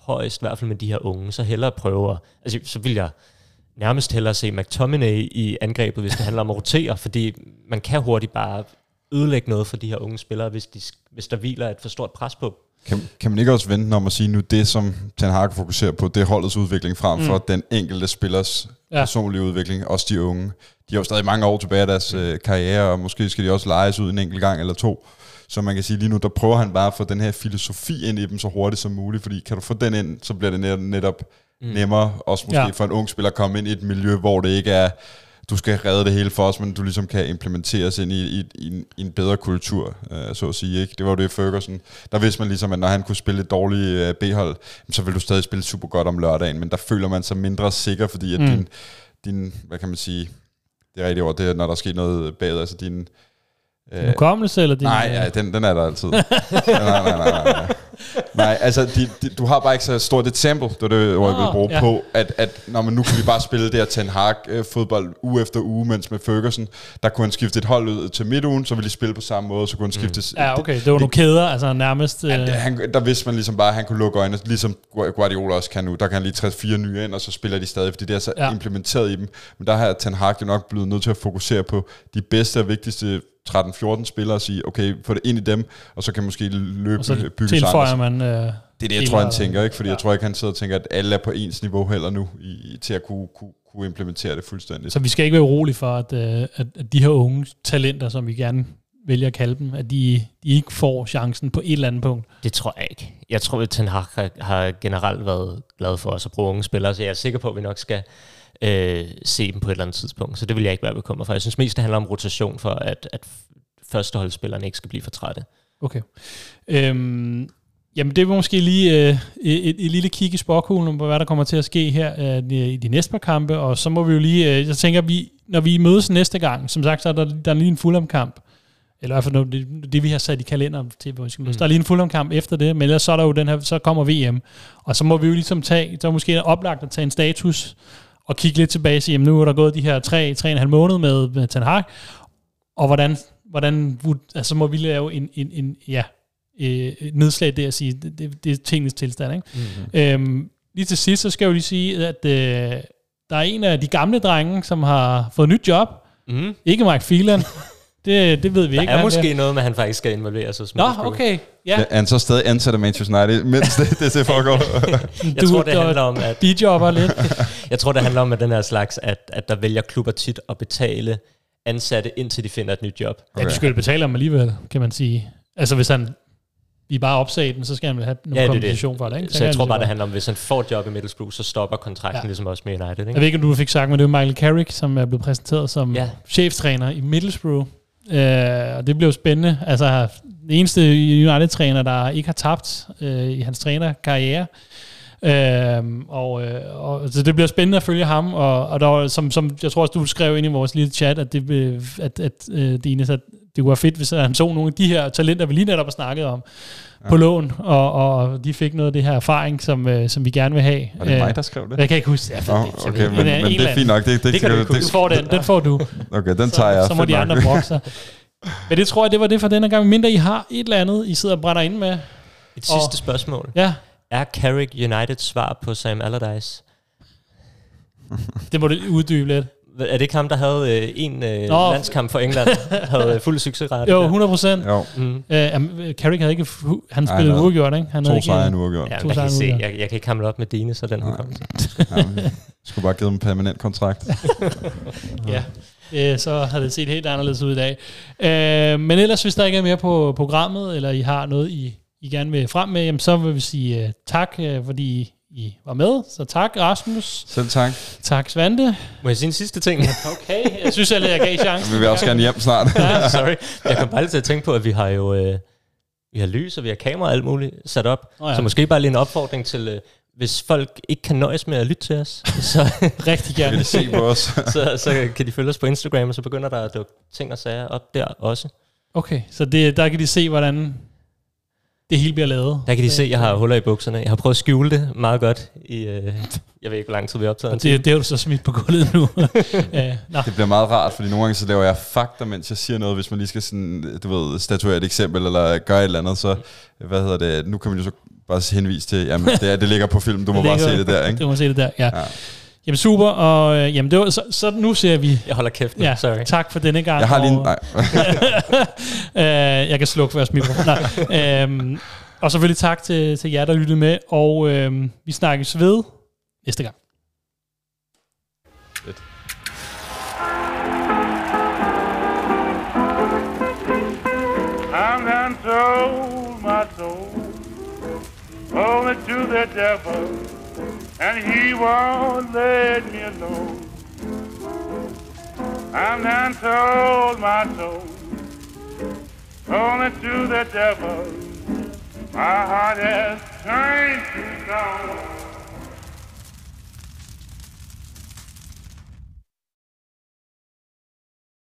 højst, i hvert fald med de her unge, så hellere prøve. Altså, så vil jeg nærmest hellere se McTominay i angrebet, hvis det handler om at rotere, fordi man kan hurtigt bare... ødelægge noget for de her unge spillere, hvis, de, hvis der hviler et for stort pres på. Kan, kan man ikke også vente om at sige nu, det som Ten Hag fokuserer på, det er holdets udvikling frem for mm. den enkelte spillers ja. personlige udvikling, også de unge. De har jo stadig mange år tilbage af deres øh, karriere, og måske skal de også lejes ud en enkelt gang eller to. Så man kan sige lige nu, der prøver han bare at få den her filosofi ind i dem så hurtigt som muligt, fordi kan du få den ind, så bliver det netop, netop mm. nemmere, også måske ja. for en ung spiller at komme ind i et miljø, hvor det ikke er... du skal redde det hele for os, men du ligesom kan implementeres ind i, i, i, i en bedre kultur, øh, så at sige. Ikke? Det var jo det i Ferguson. Der vidste man ligesom, at når han kunne spille et dårligt øh, B-hold, så ville du stadig spille super godt om lørdagen, men der føler man sig mindre sikker, fordi at mm. din, din, hvad kan man sige, det er rigtigt ord, det er, når der sker noget bagud, altså din... Øh, hukommelse eller din... Nej, ja, den, den er der altid. nej, nej, nej, nej, nej. Nej, altså, de, de, du har bare ikke så stort et sample, det var det, hvor jeg ville bruge ja. på, at, at nå, men nu kan vi bare spille det her Ten Hag-fodbold uge efter uge, mens med Ferguson, der kunne han skifte et hold ud til midtugen, så ville de spille på samme måde, så kunne han skifte... Mm. Ja, okay, det, det var nogle kæder, altså nærmest... Ja, det, han, der vidste man ligesom bare, at han kunne lukke øjnene, ligesom Guardiola også kan nu, der kan han lige træde fire nye ind, og så spiller de stadig, fordi det er så ja. implementeret i dem. Men der har Ten Hag jo nok blevet nødt til at fokusere på de bedste og vigtigste tretten fjorten spillere og sige, okay, få det ind i dem, og så kan måske løbe bygge bygges tilføjer man... Øh, det er det, jeg tror, han tænker, ikke? Fordi ja. jeg tror ikke, han sidder og tænker, at alle er på ens niveau heller nu, i, til at kunne, kunne, kunne implementere det fuldstændigt. Så vi skal ikke være urolige for, at, at, at de her unge talenter, som vi gerne vælger at kalde dem, at de, de ikke får chancen på et eller andet punkt? Det tror jeg ikke. Jeg tror, at Ten Hag har, har generelt været glad for os at bruge unge spillere, så jeg er sikker på, at vi nok skal øh, se dem på et eller andet tidspunkt. Så det vil jeg ikke være bekymret for. Jeg synes mest, det handler om rotation for, at, at førsteholdsspillerne ikke skal blive for trætte. Okay. Øhm, jamen, det var måske lige øh, et, et lille kig i sporkuglen på, hvad der kommer til at ske her øh, i de næste par kampe, og så må vi jo lige, øh, jeg tænker, vi, når vi mødes næste gang, som sagt, så er der, der er lige en Fulham-kamp, eller i hvert fald det, det vi har sat i kalenderen til, hvor vi skal mødes. Mm. Der er lige en Fulham-kamp efter det, men ellers så er der jo den her, så kommer V M, og så må vi jo ligesom tage, så er måske oplagt at tage en status, og kigge lidt tilbage og sige, jamen nu er der gået de her tre, tre og en halv måned med, med Ten Hag, og hvordan, hvordan altså må vi lave en, en, en ja, øh, nedslag der og sige, det, det, det er tingens tilstand. Ikke? Mm-hmm. Øhm, lige til sidst, så skal jeg jo lige sige, at øh, der er en af de gamle drenge, som har fået nyt job. Mm. Ikke Mike Phelan. Det, det ved vi der ikke. Der er måske det. noget med, han faktisk skal involvere sig. Nå, okay. Ja. Ja, han så stadig ansætter Manchester United, mens det, det ser foregår. Jeg tror, det handler om, at... bijobber lidt. Jeg tror, det handler om, at den her slags, at, at der vælger klubber tit at betale ansatte, indtil de finder et nyt job. Okay. Ja, du skal jo betale ham alligevel, kan man sige. Altså, hvis han... I bare opsag den, så skal han vel have nogle ja, kompensation for det, ikke? Så, så jeg tror bare, det handler om, hvis han får job i Middlesbrough, så stopper kontrakten ja. ligesom også med United, ikke? Jeg ved ikke, om du fik sagt, men det er Michael Carrick, som er blevet præsenteret som ja. cheftræner i Middlesbrough. Øh, og det blev spændende. Altså, den eneste United-træner, der ikke har tabt øh, i hans trænerkarriere. Øh, og, øh, og, så det bliver spændende at følge ham. Og, og der, som, som jeg tror også, du skrev ind i vores lille chat, at det, at, at, øh, det ene er... Det kunne være fedt, hvis han så nogle af de her talenter, vi lige netop har snakket om, ja. på lån, og, og de fik noget af det her erfaring, som, som vi gerne vil have. Og det er mig, der skrev det? Jeg kan ikke huske. Ja, oh, det, okay, men, men det er fint nok. Det, det, det kan du ikke. Du får den, den får du. Okay, den tager jeg. Så, så må de andre brokke sig. Men det tror jeg, det var det for denne gang. Mindre I har et eller andet, I sidder og brænder ind med. Et sidste og, spørgsmål. Ja. Er Carrick Uniteds svar på Sam Allardyce? Det må du uddybe lidt. Er det ikke ham, der havde øh, en øh, oh. landskamp for England, havde øh, fuld succesrate? Jo, hundrede procent. Mm. Øh, Carrick havde ikke... Fu- han spillede Ej, uregjort, ikke? Han to ikke, sejre en uregjort. Ja, jeg, kan se, jeg, jeg kan ikke hamle op med Dine, så den kom. Jeg skulle bare give dem en permanent kontrakt. ja, øh, så havde det set helt anderledes ud i dag. Øh, men ellers, hvis der ikke er mere på programmet, eller I har noget, I, I gerne vil frem med, jamen, så vil vi sige uh, tak, uh, fordi... I var med, så tak Rasmus. Selv tak. Tak Svante. Må jeg sige en sidste ting? Okay, jeg synes alle jeg gav chancen. Vi vil også gerne hjem snart. Ja, sorry. Jeg kom bare lidt til at tænke på, at vi har jo øh, vi har lys og vi har kamera og alt muligt sat op. Oh, ja. Så måske bare lige en opfordring til, øh, hvis folk ikke kan nøjes med at lytte til os, så rigtig gerne se på os. så, så kan de følge os på Instagram, og så begynder der at dukke ting og sager op der også. Okay, så det, der kan de se, hvordan... det hele bliver lavet. Der kan de se, at jeg har huller i bukserne. Jeg har prøvet at skjule det meget godt. I, øh, jeg ved ikke, hvor lang tid vi optager. Og det, det er jo så smidt på gulvet nu. Æ, no. Det bliver meget rart, fordi nogle gange så laver jeg fakta, mens jeg siger noget. Hvis man lige skal sådan, du ved, statuere et eksempel, eller gøre et eller andet, så hvad hedder det? Nu kan man jo så bare henvise til, jamen det, er, det ligger på film, du må bare se det der, ikke? Du må se det der, ja. ja. Jamen super, og øh, jamen det var, så, så nu ser vi... Jeg holder kæft nu, ja, sorry. Tak for denne gang. Jeg har lige... Og, nej. øh, jeg kan slukke for at smide på. Nej. Øhm, og selvfølgelig tak til, til jer, der lyttede med, og øh, vi snakkes ved næste gang. I'm done told my soul, only to the devil. And he won't let me alone. I'm done told my soul, only to the devil. My heart has turned to stone.